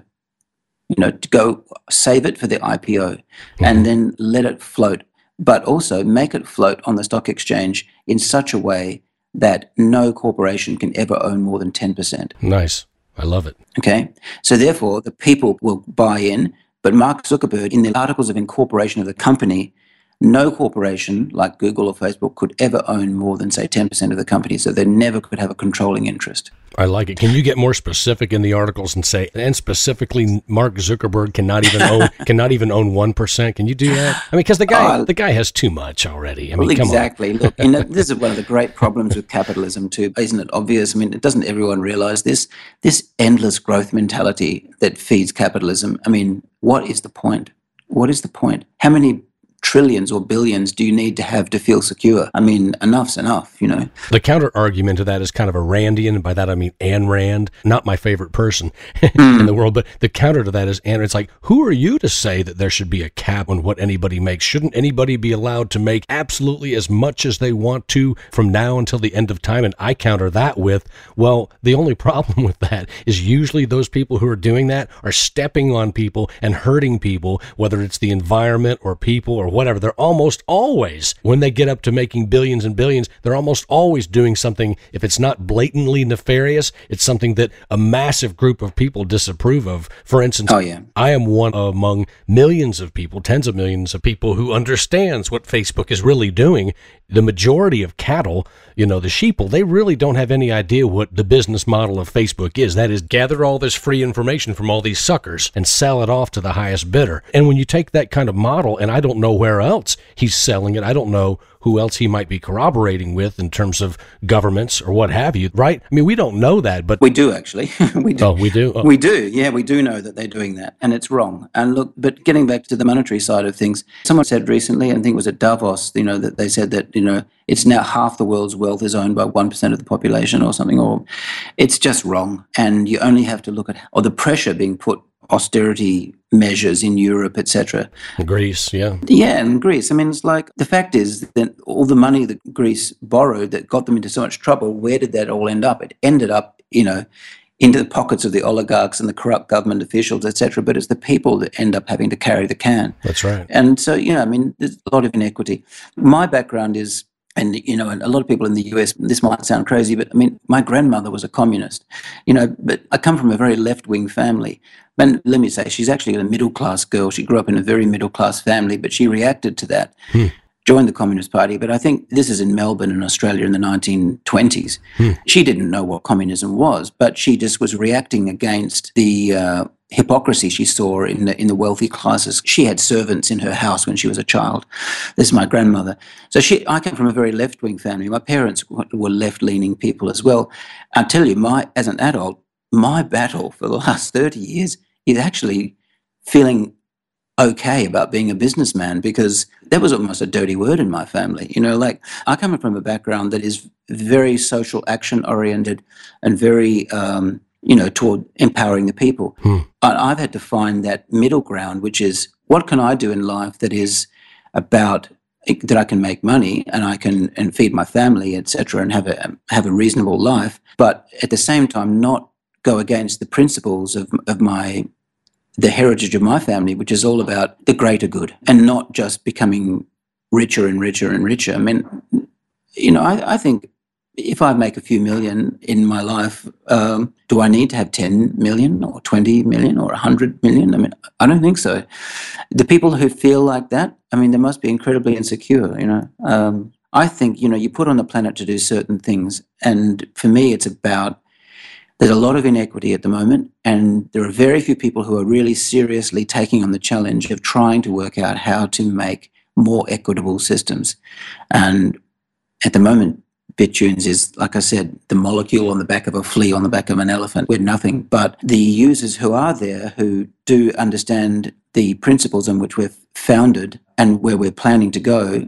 You know, to go save it for the I P O and then let it float, but also make it float on the stock exchange in such a way that no corporation can ever own more than ten percent. Nice. I love it. Okay. So therefore, the people will buy in, but Mark Zuckerberg, in the articles of incorporation of the company, no corporation like Google or Facebook could ever own more than, say, ten percent of the company, so they never could have a controlling interest. I like it. Can you get more specific in the articles and say, and specifically, Mark Zuckerberg cannot even own cannot even own one percent? Can you do that? I mean, because the guy oh, the guy has too much already. I mean, well, come exactly. on. Look, you know, this is one of the great problems with capitalism too. Isn't it obvious? I mean, doesn't everyone realize this? This endless growth mentality that feeds capitalism. I mean, what is the point? What is the point? How many trillions or billions do you need to have to feel secure? I mean, enough's enough, you know. The counter argument to that is kind of a Randian, and by that I mean Ann Rand, not my favorite person mm. in the world, but the counter to that is Ann Rand. It's like, who are you to say that there should be a cap on what anybody makes? Shouldn't anybody be allowed to make absolutely as much as they want to from now until the end of time? And I counter that with, well, the only problem with that is usually those people who are doing that are stepping on people and hurting people, whether it's the environment or people or whatever. Whatever. They're almost always, when they get up to making billions and billions, they're almost always doing something, if it's not blatantly nefarious, it's something that a massive group of people disapprove of. For instance, oh, yeah. I am one among millions of people, tens of millions of people who understands what Facebook is really doing. The majority of cattle, you know, the sheeple, they really don't have any idea what the business model of Facebook is. That is, gather all this free information from all these suckers and sell it off to the highest bidder. And when you take that kind of model, and I don't know where else he's selling it. I don't know who else he might be corroborating with in terms of governments or what have you, right? I mean, we don't know that, but we do actually. we do. Oh, we do. Oh. We do. Yeah, we do know that they're doing that, and it's wrong. And look, but getting back to the monetary side of things, someone said recently, and I think it was at Davos, you know, that they said that, you know, it's now half the world's wealth is owned by one percent of the population or something, or it's just wrong. And you only have to look at, or the pressure being put, austerity measures in Europe, et cetera. Greece, yeah. Yeah, and Greece. I mean, it's like, the fact is that all the money that Greece borrowed that got them into so much trouble, where did that all end up? It ended up, you know, into the pockets of the oligarchs and the corrupt government officials, et cetera. But it's the people that end up having to carry the can. That's right. And so, you know, I mean, there's a lot of inequity. My background is, and, you know, and a lot of people in the U S, this might sound crazy, but, I mean, my grandmother was a communist, you know, but I come from a very left-wing family. And let me say, she's actually a middle-class girl. She grew up in a very middle-class family, but she reacted to that, hmm. joined the Communist Party. But I think this is in Melbourne in Australia in the nineteen twenties. Hmm. She didn't know what communism was, but she just was reacting against the uh, hypocrisy she saw in the, in the wealthy classes. She had servants in her house when she was a child. This is my grandmother. So she, I came from a very left-wing family. My parents were left-leaning people as well. I tell you, my as an adult, my battle for the last thirty years is actually feeling okay about being a businessman, because that was almost a dirty word in my family. You know, like, I come from a background that is very social action oriented and very, um, you know, toward empowering the people. Hmm. And I've had to find that middle ground, which is, what can I do in life that is about, that I can make money and I can and feed my family, et cetera, and have a, have a reasonable life, but at the same time not go against the principles of of my the heritage of my family, which is all about the greater good and not just becoming richer and richer and richer. I mean, you know, I, I think if I make a few million in my life, um, do I need to have ten million or twenty million or one hundred million? I mean, I don't think so. The people who feel like that, I mean, they must be incredibly insecure, you know. Um, I think, you know, you put on the planet to do certain things, and for me it's about, there's a lot of inequity at the moment, and there are very few people who are really seriously taking on the challenge of trying to work out how to make more equitable systems. And at the moment, BitTunes is, like I said, the molecule on the back of a flea, on the back of an elephant. We're nothing. But the users who are there, who do understand the principles on which we're founded and where we're planning to go,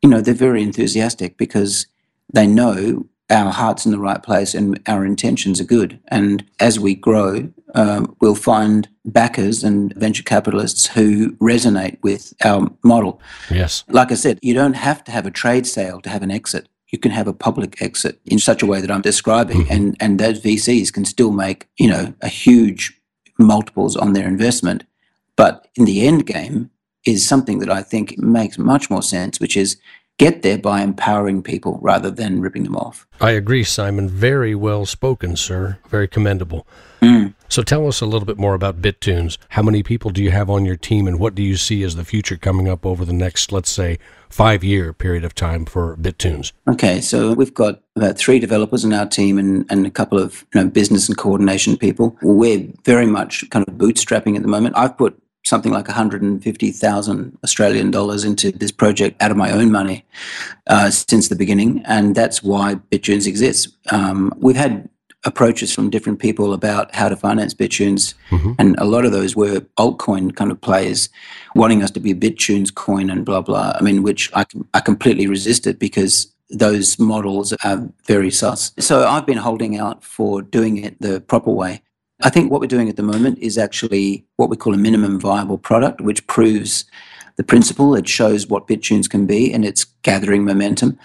you know, they're very enthusiastic because they know our heart's in the right place and our intentions are good. And as we grow, uh, we'll find backers and venture capitalists who resonate with our model. Yes. Like I said, you don't have to have a trade sale to have an exit. You can have a public exit in such a way that I'm describing, mm-hmm. and, and those V Cs can still make, you know, a huge multiples on their investment. But in the end game is something that I think makes much more sense, which is get there by empowering people rather than ripping them off. I agree, Simon. Very well spoken, sir. Very commendable. Mm. So tell us a little bit more about BitTunes. How many people do you have on your team, and what do you see as the future coming up over the next, let's say, five-year period of time for BitTunes? Okay, so we've got about three developers in our team and, and a couple of you know, business and coordination people. We're very much kind of bootstrapping at the moment. I've put something like one hundred fifty thousand Australian dollars into this project out of my own money uh, since the beginning, and that's why BitTunes exists. Um, we've had approaches from different people about how to finance BitTunes, mm-hmm. and a lot of those were altcoin kind of players wanting us to be BitTunes coin and blah, blah, I mean, which I, I completely resisted because those models are very sus. So I've been holding out for doing it the proper way. I think what we're doing at the moment is actually what we call a minimum viable product, which proves the principle. It shows what BitTunes can be, and it's gathering momentum.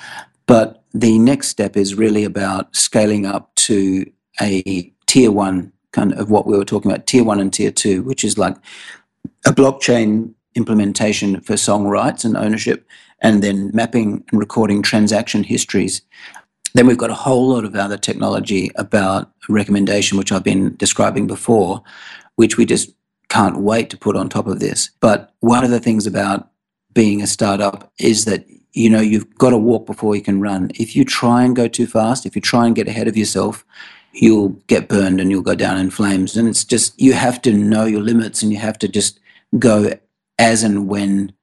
But the next step is really about scaling up to a tier one, kind of what we were talking about, tier one and tier two, which is like a blockchain implementation for song rights and ownership, and then mapping and recording transaction histories. Then we've got a whole lot of other technology about recommendation, which I've been describing before, which we just can't wait to put on top of this. But one of the things about being a startup is that, you know, you've got to walk before you can run. If you try and go too fast, if you try and get ahead of yourself, you'll get burned and you'll go down in flames. And it's just, you have to know your limits and you have to just go as and when.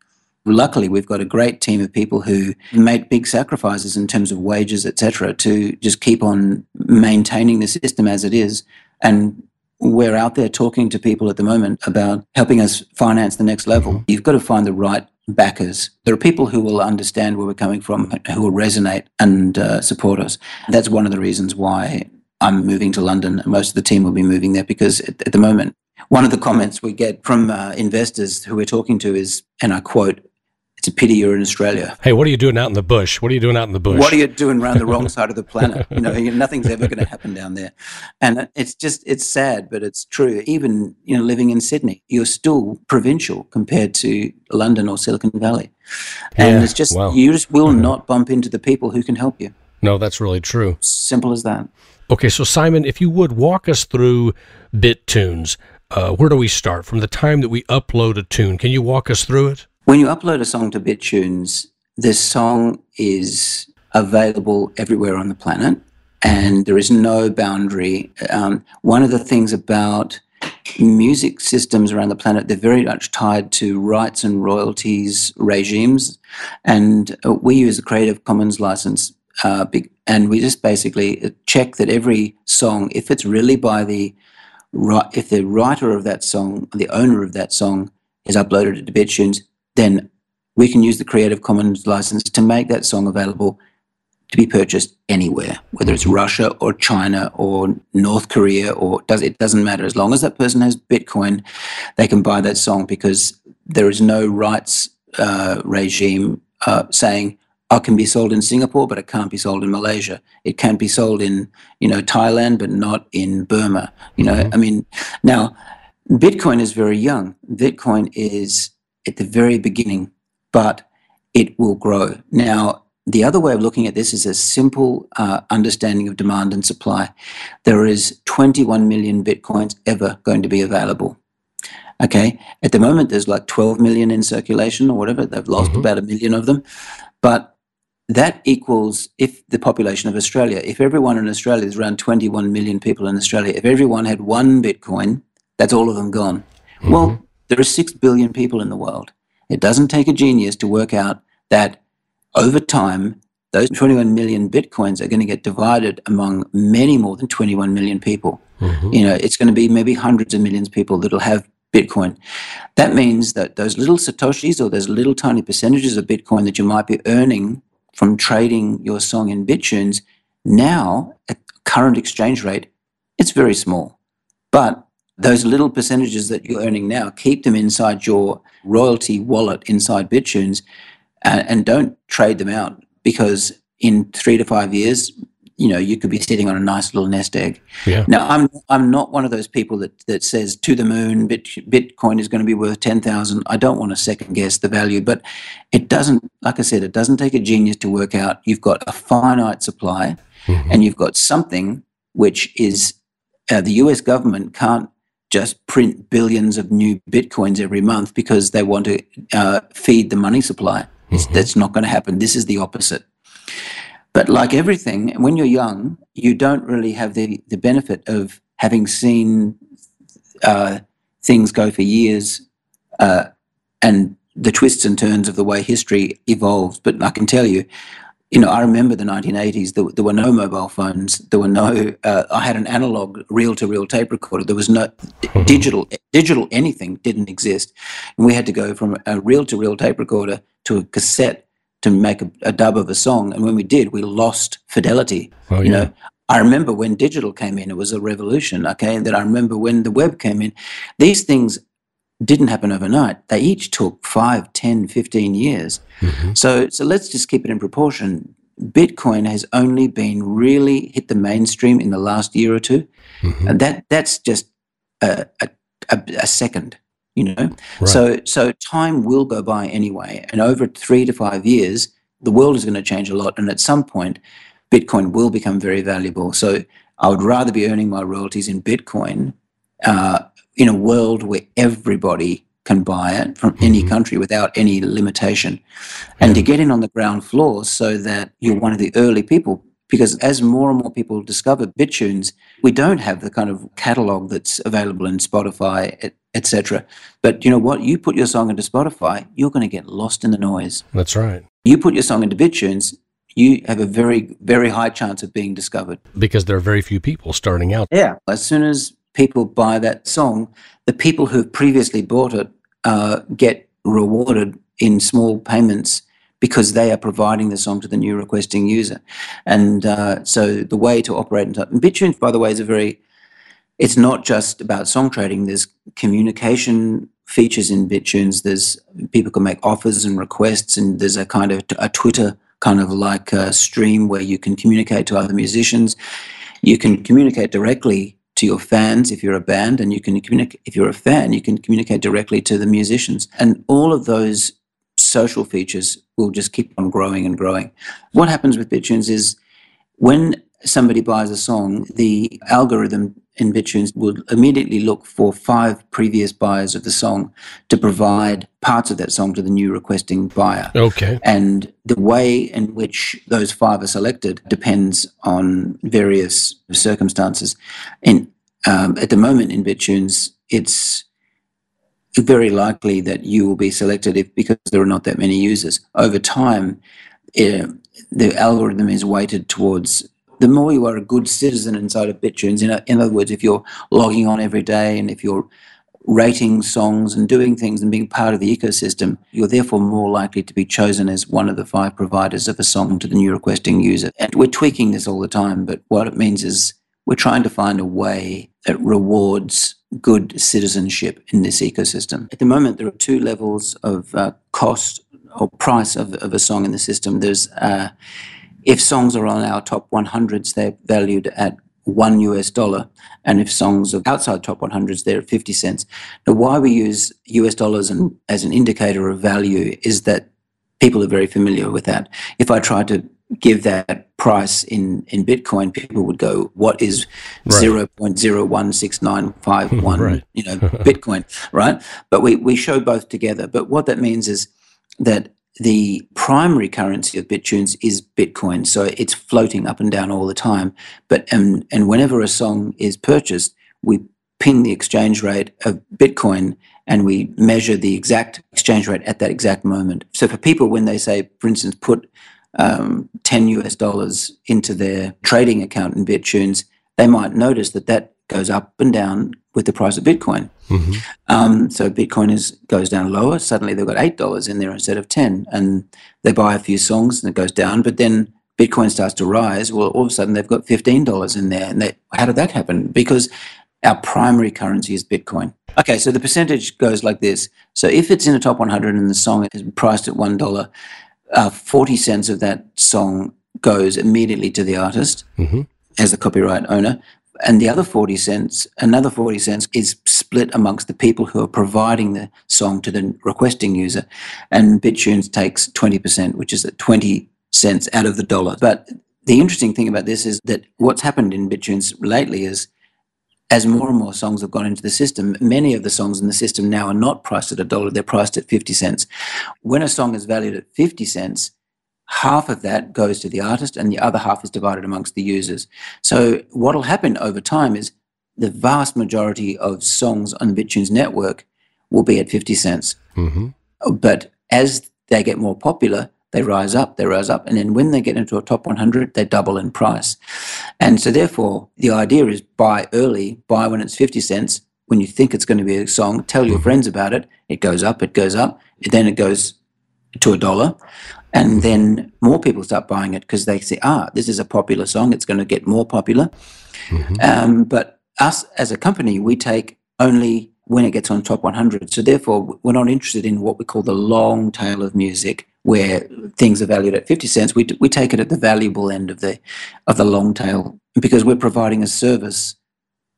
Luckily, we've got a great team of people who made big sacrifices in terms of wages, et cetera, to just keep on maintaining the system as it is. And we're out there talking to people at the moment about helping us finance the next level. Mm-hmm. You've got to find the right backers. There are people who will understand where we're coming from, who will resonate and uh, support us. That's one of the reasons why I'm moving to London. Most of the team will be moving there because at, at the moment, one of the comments we get from uh, investors who we're talking to is, and I quote, "It's a pity you're in Australia. Hey, what are you doing out in the bush? What are you doing out in the bush? What are you doing around the wrong side of the planet? You know, nothing's ever going to happen down there." And it's just, it's sad, but it's true. Even, you know, living in Sydney, you're still provincial compared to London or Silicon Valley. And yeah, it's just, wow. you just will mm-hmm. not bump into the people who can help you. No, that's really true. Simple as that. Okay, so Simon, if you would walk us through BitTunes, uh, where do we start? From the time that we upload a tune, can you walk us through it? When you upload a song to BitTunes, the song is available everywhere on the planet, and there is no boundary. Um, one of the things about music systems around the planet, they're very much tied to rights and royalties regimes, and we use the Creative Commons license, uh, and we just basically check that every song, if it's really by the right, if the writer of that song, the owner of that song, is uploaded to BitTunes, then we can use the Creative Commons license to make that song available to be purchased anywhere, whether it's Russia or China or North Korea, or does, it doesn't matter. As long as that person has Bitcoin, they can buy that song because there is no rights uh, regime uh, saying, oh, it can be sold in Singapore, but it can't be sold in Malaysia. It can be sold in, you know, Thailand, but not in Burma. You know, mm-hmm. I mean, now, Bitcoin is very young. Bitcoin is at the very beginning, but it will grow. Now, the other way of looking at this is a simple uh, understanding of demand and supply. There is twenty-one million Bitcoins ever going to be available. Okay, at the moment, there's like twelve million in circulation or whatever. They've lost mm-hmm. about a million of them. But that equals, if the population of Australia, if everyone in Australia, there's around twenty-one million people in Australia, if everyone had one Bitcoin, that's all of them gone. Mm-hmm. Well, there are six billion people in the world. It doesn't take a genius to work out that over time, those twenty-one million Bitcoins are going to get divided among many more than twenty-one million people. Mm-hmm. You know, it's going to be maybe hundreds of millions of people that will have Bitcoin. That means that those little Satoshis or those little tiny percentages of Bitcoin that you might be earning from trading your song in BitTunes, now at current exchange rate, it's very small. But those little percentages that you're earning now, keep them inside your royalty wallet inside BitTunes, and, and don't trade them out, because in three to five years, you know, you could be sitting on a nice little nest egg. Yeah. Now, I'm I'm not one of those people that, that says to the moon, Bit, Bitcoin is going to be worth ten thousand. I don't want to second guess the value, but it doesn't, like I said, it doesn't take a genius to work out. You've got a finite supply, mm-hmm. and you've got something which is uh, the U S government can't just print billions of new Bitcoins every month because they want to uh, feed the money supply. Mm-hmm. It's, that's not going to happen. This is the opposite. But like everything, when you're young, you don't really have the, the benefit of having seen uh, things go for years uh, and the twists and turns of the way history evolves. But I can tell you, you know, I remember the nineteen eighties, there, there were no mobile phones, there were no, uh, I had an analog reel-to-reel tape recorder, there was no digital, digital anything didn't exist. And we had to go from a reel-to-reel tape recorder to a cassette to make a, a dub of a song, and when we did, we lost fidelity. Oh, yeah. You know, I remember when digital came in, it was a revolution, okay, and then I remember when the web came in. These things didn't happen overnight. They each took five, ten, fifteen years. Mm-hmm. So, so let's just keep it in proportion. Bitcoin has only been really hit the mainstream in the last year or two, mm-hmm. and that, that's just a, a, a, a second. You know, right. so so time will go by anyway, and over three to five years, the world is going to change a lot, and at some point, Bitcoin will become very valuable. So I would rather be earning my royalties in Bitcoin uh, in a world where everybody can buy it from mm-hmm. any country without any limitation, and yeah. to get in on the ground floor so that you're one of the early people. Because as more and more people discover BitTunes, we don't have the kind of catalog that's available in Spotify, et, et cetera. But you know what? You put your song into Spotify, you're going to get lost in the noise. That's right. You put your song into BitTunes, you have a very, very high chance of being discovered. Because there are very few people starting out. Yeah. As soon as people buy that song, the people who previously bought it uh, get rewarded in small payments, because they are providing the song to the new requesting user. And uh, so the way to operate, and BitTunes, by the way, is a very, it's not just about song trading. There's communication features in BitTunes. There's people can make offers and requests, and there's a kind of a Twitter kind of like a stream where you can communicate to other musicians. You can communicate directly to your fans if you're a band, and you can communicate, if you're a fan, you can communicate directly to the musicians. And all of those social features will just keep on growing and growing. What happens with BitTunes is when somebody buys a song, the algorithm in BitTunes will immediately look for five previous buyers of the song to provide parts of that song to the new requesting buyer. Okay. And the way in which those five are selected depends on various circumstances. And um, at the moment in BitTunes, it's very likely that you will be selected if, because there are not that many users. Over time, uh, the algorithm is weighted towards the more you are a good citizen inside of BitTunes. In, in other words, if you're logging on every day and if you're rating songs and doing things and being part of the ecosystem, you're therefore more likely to be chosen as one of the five providers of a song to the new requesting user. And we're tweaking this all the time, but what it means is we're trying to find a way that rewards good citizenship in this ecosystem. At the moment, there are two levels of uh, cost or price of, of a song in the system. There's, uh, if songs are on our top one hundreds, they're valued at one U S dollar, and if songs are outside top one hundreds, they're at fifty cents. Now, why we use U S dollars and, as an indicator of value is that people are very familiar with that. If I try to give that price in, in Bitcoin, people would go, what is right. zero point zero one six nine five one right. you know, Bitcoin, right? But we, we show both together. But what that means is that the primary currency of BitTunes is Bitcoin. So it's floating up and down all the time. But and, and whenever a song is purchased, we ping the exchange rate of Bitcoin, and we measure the exact exchange rate at that exact moment. So for people, when they say, for instance, put um, ten US dollars into their trading account in BitTunes, they might notice that that goes up and down with the price of Bitcoin. Mm-hmm. um, so Bitcoin is goes down lower. Suddenly they've got eight dollars in there instead of ten, and they buy a few songs and it goes down, but then Bitcoin starts to rise. Well, all of a sudden they've got fifteen dollars in there. And they, how did that happen? Because our primary currency is Bitcoin. Okay, so the percentage goes like this. So if it's in the top one hundred and the song is priced at one dollar, uh, forty cents of that song goes immediately to the artist mm-hmm. as the copyright owner. And the other forty cents, another forty cents is split amongst the people who are providing the song to the requesting user. And BitTunes takes twenty percent, which is at twenty cents out of the dollar. But the interesting thing about this is that what's happened in BitTunes lately is as more and more songs have gone into the system, many of the songs in the system now are not priced at a dollar, they're priced at fifty cents. When a song is valued at fifty cents, half of that goes to the artist and the other half is divided amongst the users. So what will happen over time is the vast majority of songs on the BitTunes network will be at fifty cents. Mm-hmm. But as they get more popular, they rise up, they rise up. And then when they get into a top one hundred, they double in price. And so therefore, the idea is buy early, buy when it's fifty cents. When you think it's going to be a song, tell your mm-hmm. friends about it. It goes up, it goes up. Then it goes to a dollar. And then more people start buying it because they say, ah, this is a popular song. It's going to get more popular. Mm-hmm. um, but us as a company, we take only when it gets on top one hundred. So therefore, we're not interested in what we call the long tail of music, where things are valued at fifty cents, we, we take it at the valuable end of the of the long tail because we're providing a service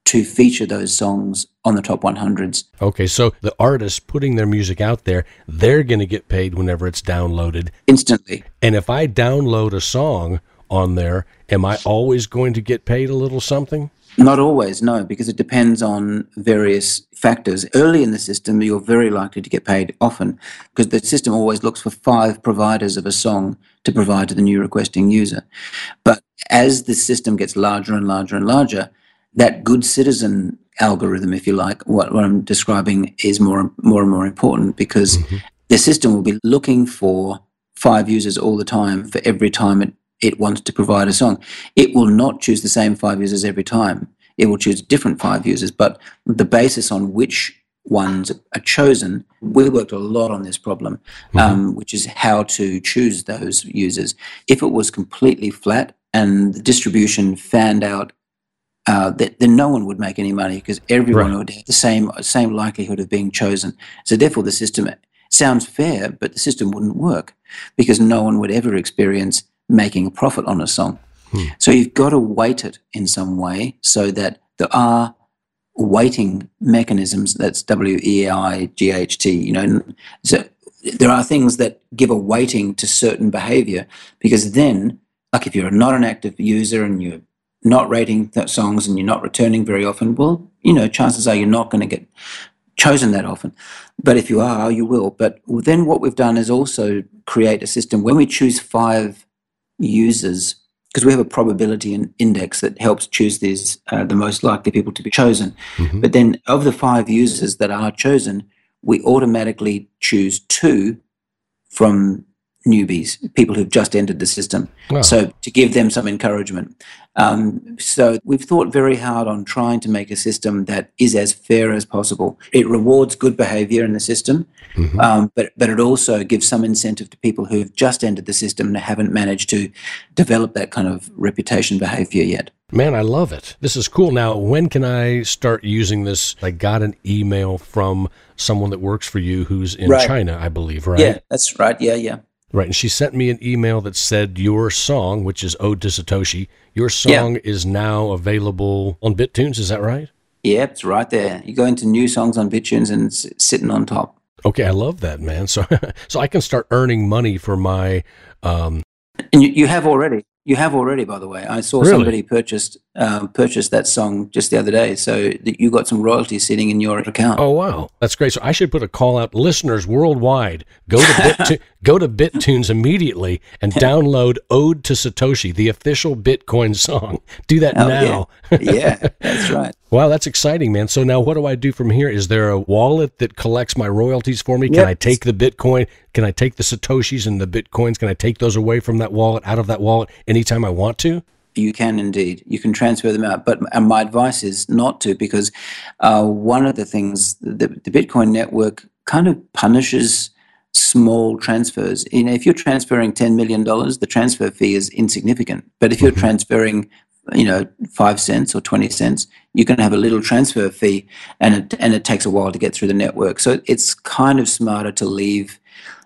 to feature those songs on the top one hundreds. Okay, so the artists putting their music out there, they're going to get paid whenever it's downloaded. Instantly. And if I download a song on there, am I always going to get paid a little something? Not always, no, because it depends on various factors. Early in the system, you're very likely to get paid often because the system always looks for five providers of a song to provide to the new requesting user. But as the system gets larger and larger and larger, that good citizen algorithm, if you like, what, what I'm describing is more, more and more important because mm-hmm. the system will be looking for five users all the time for every time it it wants to provide a song. It will not choose the same five users every time. It will choose different five users, but the basis on which ones are chosen, we worked a lot on this problem, mm-hmm. um, which is how to choose those users. If it was completely flat and the distribution fanned out, uh, that, then no one would make any money because everyone right. would have the same, same likelihood of being chosen. So therefore the system sounds fair, but the system wouldn't work because no one would ever experience making a profit on a song. Hmm. So you've got to weight it in some way so that there are weighting mechanisms, that's W E I G H T, you know. So there are things that give a weighting to certain behavior because then, like if you're not an active user and you're not rating th- songs and you're not returning very often, well, you know, chances are you're not going to get chosen that often. But if you are, you will. But then what we've done is also create a system when we choose five users, because we have a probability and index that helps choose these uh, the most likely people to be chosen. Mm-hmm. But then of the five users that are chosen, we automatically choose two from newbies, people who've just entered the system. Wow. So to give them some encouragement. Um, so we've thought very hard on trying to make a system that is as fair as possible. It rewards good behavior in the system, mm-hmm. um, but, but it also gives some incentive to people who've just entered the system and haven't managed to develop that kind of reputation behavior yet. Man, I love it. This is cool. Now, when can I start using this? I got an email from someone that works for you who's in right. China, I believe, right? Yeah, that's right. Yeah, yeah. Right, and she sent me an email that said your song, which is Ode to Satoshi, your song yeah. is now available on BitTunes, is that right? Yeah, it's right there. You go into new songs on BitTunes and it's sitting on top. Okay, I love that, man. So so I can start earning money for my... Um... And you, you have already. You have already, by the way. I saw really? somebody purchased um, purchased that song just the other day, so you got some royalties sitting in your account. Oh, wow. That's great. So I should put a call out. Listeners worldwide, go to Bit- go to BitTunes immediately and download Ode to Satoshi, the official Bitcoin song. Do that oh, now. Yeah. yeah, that's right. Wow, that's exciting, man. So now what do I do from here? Is there a wallet that collects my royalties for me? Yep. Can I take the Bitcoin? Can I take the Satoshis and the Bitcoins? Can I take those away from that wallet, out of that wallet, anytime I want to? You can indeed. You can transfer them out. But my advice is not to, because uh, one of the things, the, the Bitcoin network kind of punishes small transfers. You know, if you're transferring ten million dollars, the transfer fee is insignificant. But if you're mm-hmm. transferring you know, five cents or twenty cents, you can have a little transfer fee, and it, and it takes a while to get through the network. So it's kind of smarter to leave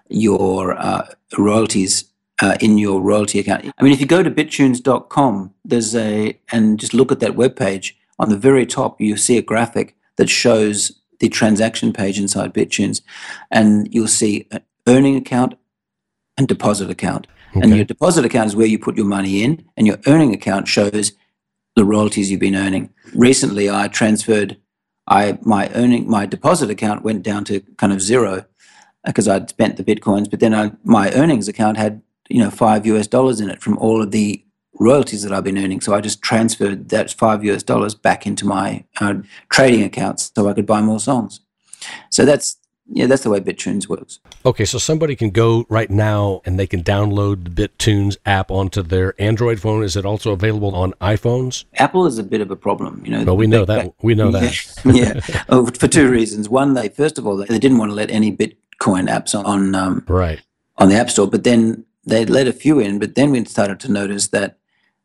your uh, royalties uh, in your royalty account. I mean, if you go to bit tunes dot com, there's a, and just look at that webpage, on the very top, you see a graphic that shows the transaction page inside BitTunes, and you'll see an earning account and deposit account. Okay. And your deposit account is where you put your money in, and your earning account shows the royalties you've been earning. Recently, I transferred, I my earning my deposit account went down to kind of zero because I'd spent the Bitcoins, but then I, my earnings account had you know five U S dollars in it from all of the royalties that I've been earning. So I just transferred that five U S dollars back into my uh, trading accounts so I could buy more songs. So that's. Yeah, that's the way BitTunes works. Okay, so somebody can go right now and they can download the BitTunes app onto their Android phone. Is it also available on iPhones? Apple is a bit of a problem, you know. Well, we know that. Back. We know that. Yeah, yeah. Oh, for two reasons. One, they first of all they didn't want to let any Bitcoin apps on um, right on the App Store, but then they let a few in. But then we started to notice that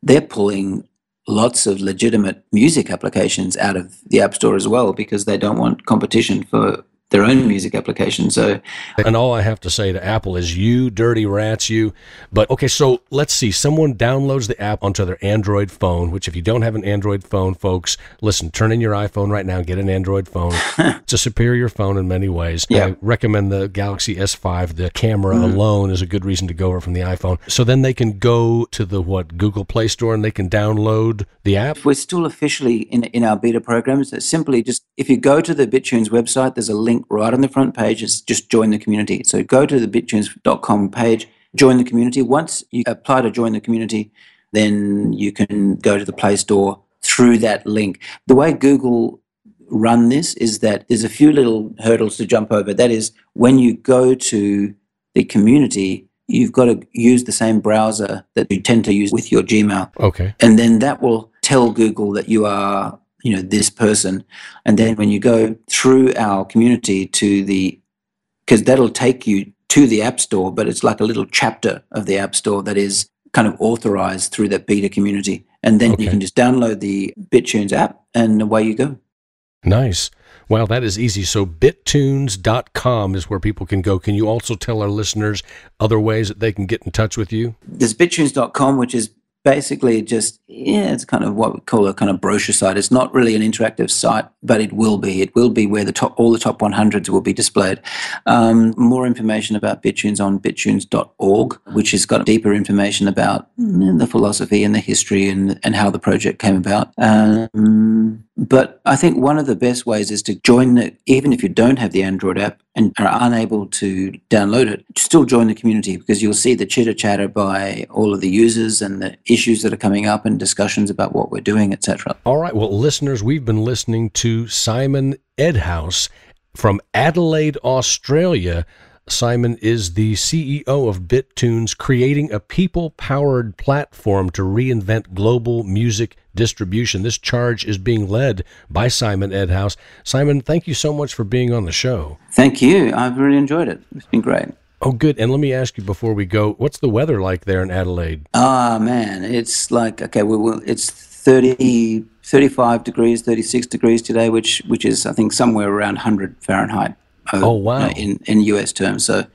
they're pulling lots of legitimate music applications out of the App Store as well because they don't want competition for their own music application. So, and all I have to say to Apple is, you dirty rats, you. But okay, so let's see. Someone downloads the app onto their Android phone, which if you don't have an Android phone, folks, listen, turn in your iPhone right now, get an Android phone. It's a superior phone in many ways. Yeah. I recommend the Galaxy S five. The camera mm-hmm. alone is a good reason to go over from the iPhone. So then they can go to the, what, Google Play Store, and they can download the app? We're still officially in, in our beta programs. It's simply just, if you go to the BitTunes website, there's a link right on the front page. Is just join the community. So go to the bit tunes dot com page, join the community. Once you apply to join the community, then you can go to the Play Store through that link. The way Google run this is that there's a few little hurdles to jump over. That is, when you go to the community, you've got to use the same browser that you tend to use with your Gmail. Okay. And then that will tell Google that you are you know, this person. And then when you go through our community to the, because that'll take you to the App Store, but it's like a little chapter of the App Store that is kind of authorized through that beta community. And then okay. you can just download the BitTunes app and away you go. Nice. Wow, that is easy. So bit tunes dot com is where people can go. Can you also tell our listeners other ways that they can get in touch with you? There's bit tunes dot com, which is basically just, yeah, it's kind of what we call a kind of brochure site. It's not really an interactive site, but it will be. It will be where the top, all the top one hundreds will be displayed. Um, more information about BitTunes on bit tunes dot org, which has got deeper information about mm, the philosophy and the history and, and how the project came about. Um, but I think one of the best ways is to join, the, even if you don't have the Android app and are unable to download it, still join the community, because you'll see the chitter chatter by all of the users and the issues that are coming up and discussions about what we're doing, et cetera. All right. Well, listeners, we've been listening to Simon Edhouse from Adelaide, Australia. Simon is the C E O of BitTunes, creating a people-powered platform to reinvent global music distribution. This charge is being led by Simon Edhouse. Simon, thank you so much for being on the show. Thank you. I've really enjoyed it. It's been great. Oh, good. And let me ask you before we go, what's the weather like there in Adelaide? Ah, oh, man, it's like, okay, we will, it's thirty, thirty-five degrees, thirty-six degrees today, which which is, I think, somewhere around one hundred Fahrenheit. Over, oh, wow. You know, in, in U S terms. So,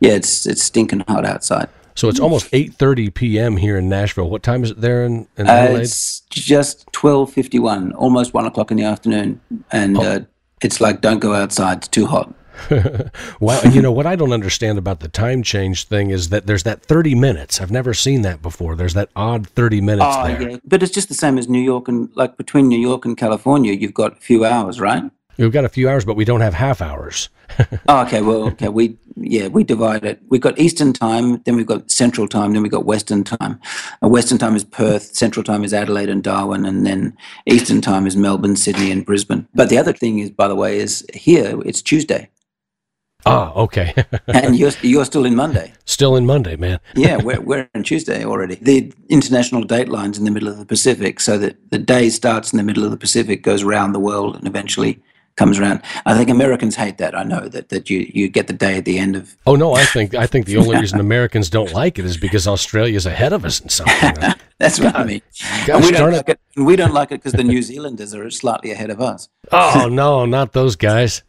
yeah, it's it's stinking hot outside. So it's almost eight thirty p m here in Nashville. What time is it there in, in Adelaide? Uh, it's just twelve fifty-one, almost one o'clock in the afternoon. And oh. uh, it's like, don't go outside, it's too hot. Wow. And you know, what I don't understand about the time change thing is that there's that thirty minutes. I've never seen that before. There's that odd thirty minutes oh, there. Yeah. But it's just the same as New York, and like between New York and California, you've got a few hours, right? We've got a few hours, but we don't have half hours. oh, okay. Well, okay. We yeah, we divide it. We've got Eastern time, then we've got Central time, then we've got Western time. Uh, Western time is Perth, Central time is Adelaide and Darwin, and then Eastern time is Melbourne, Sydney, and Brisbane. But the other thing is, by the way, is here it's Tuesday. Ah, okay. And you're you're still in Monday. Still in Monday, man. Yeah, we're we're in Tuesday already. The international date line's in the middle of the Pacific, so that the day starts in the middle of the Pacific, goes around the world, and eventually comes around. I think Americans hate that. I know that that you you get the day at the end of. Oh no, I think I think the only reason Americans don't like it is because Australia's ahead of us in something. Right? That's God, what I mean. Gosh, we, don't like it. It, we don't like it because the New Zealanders are slightly ahead of us. Oh no, not those guys.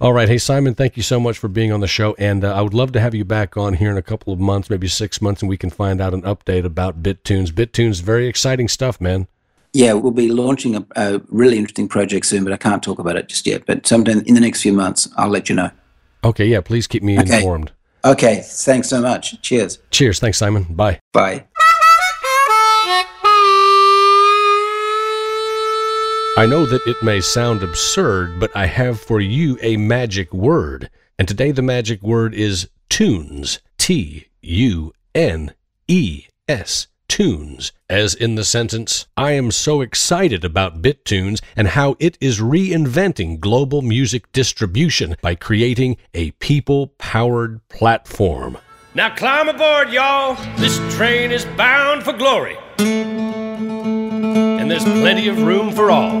All right. Hey, Simon, thank you so much for being on the show. And uh, I would love to have you back on here in a couple of months, maybe six months, and we can find out an update about BitTunes. BitTunes, very exciting stuff, man. Yeah, we'll be launching a, a really interesting project soon, but I can't talk about it just yet. But sometime in the next few months, I'll let you know. Okay. Yeah. Please keep me okay. informed. Okay. Thanks so much. Cheers. Cheers. Thanks, Simon. Bye. Bye. I know that it may sound absurd, but I have for you a magic word. And today the magic word is tunes. T U N E S. Tunes. As in the sentence, I am so excited about BitTunes and how it is reinventing global music distribution by creating a people-powered platform. Now climb aboard, y'all. This train is bound for glory. And there's plenty of room for all.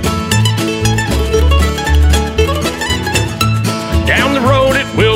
Down the road it will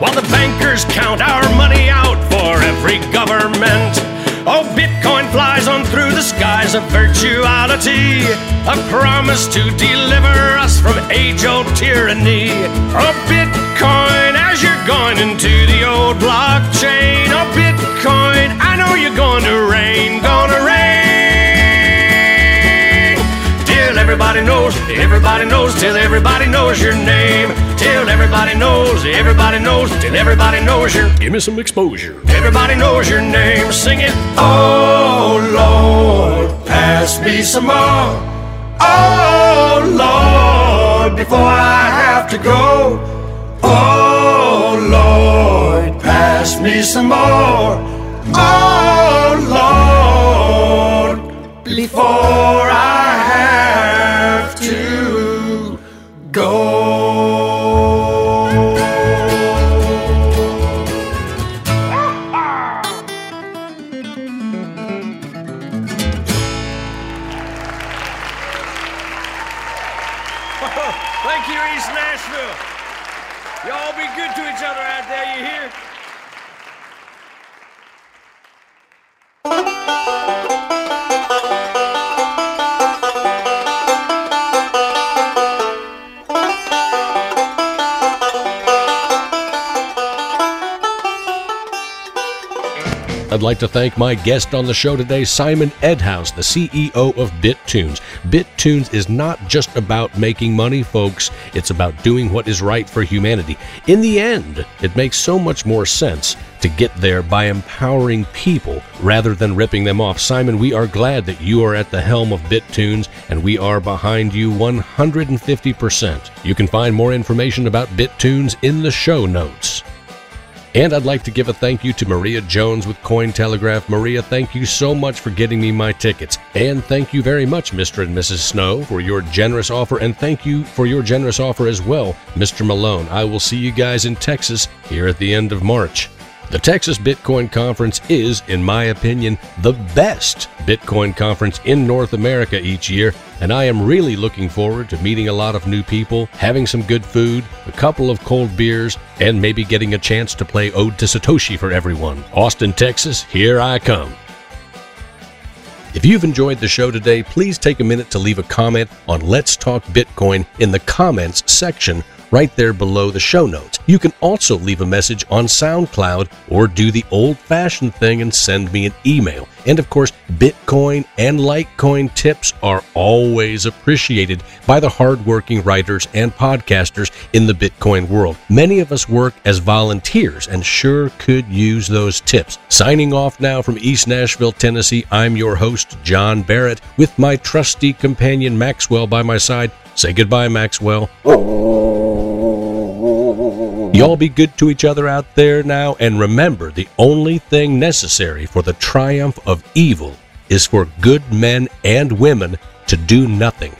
While the bankers count our money out for every government. Oh, Bitcoin flies on through the skies of virtuality, a promise to deliver us from age-old tyranny. Oh, Bitcoin, as you're going into the old blockchain. Oh, Bitcoin, I know you're going to rain, gonna rain, till everybody knows, everybody knows, till everybody knows your name. Till everybody knows, everybody knows, till everybody knows your. Give me some exposure. Everybody knows your name, sing it. Oh Lord, pass me some more. Oh Lord, before I have to go. Oh Lord, pass me some more. Oh Lord, before I have to go. I'd like to thank my guest on the show today, Simon Edhouse, the C E O of BitTunes. BitTunes is not just about making money, folks. It's about doing what is right for humanity. In the end, it makes so much more sense to get there by empowering people rather than ripping them off. Simon, we are glad that you are at the helm of BitTunes, and we are behind you one hundred fifty percent. You can find more information about BitTunes in the show notes. And I'd like to give a thank you to Maria Jones with Cointelegraph. Maria, thank you so much for getting me my tickets. And thank you very much, Mister and Missus Snow, for your generous offer. And thank you for your generous offer as well, Mister Malone. I will see you guys in Texas here at the end of March. The Texas Bitcoin Conference is, in my opinion, the best Bitcoin conference in North America each year, and I am really looking forward to meeting a lot of new people, having some good food, a couple of cold beers, and maybe getting a chance to play Ode to Satoshi for everyone. Austin, Texas, here I come. If you've enjoyed the show today, please take a minute to leave a comment on Let's Talk Bitcoin in the comments section right there below the show notes. You can also leave a message on SoundCloud or do the old-fashioned thing and send me an email. And of course, Bitcoin and Litecoin tips are always appreciated by the hardworking writers and podcasters in the Bitcoin world. Many of us work as volunteers and sure could use those tips. Signing off now from East Nashville, Tennessee, I'm your host, John Barrett, with my trusty companion Maxwell by my side. Say goodbye, Maxwell. Y'all be good to each other out there now, and remember, the only thing necessary for the triumph of evil is for good men and women to do nothing.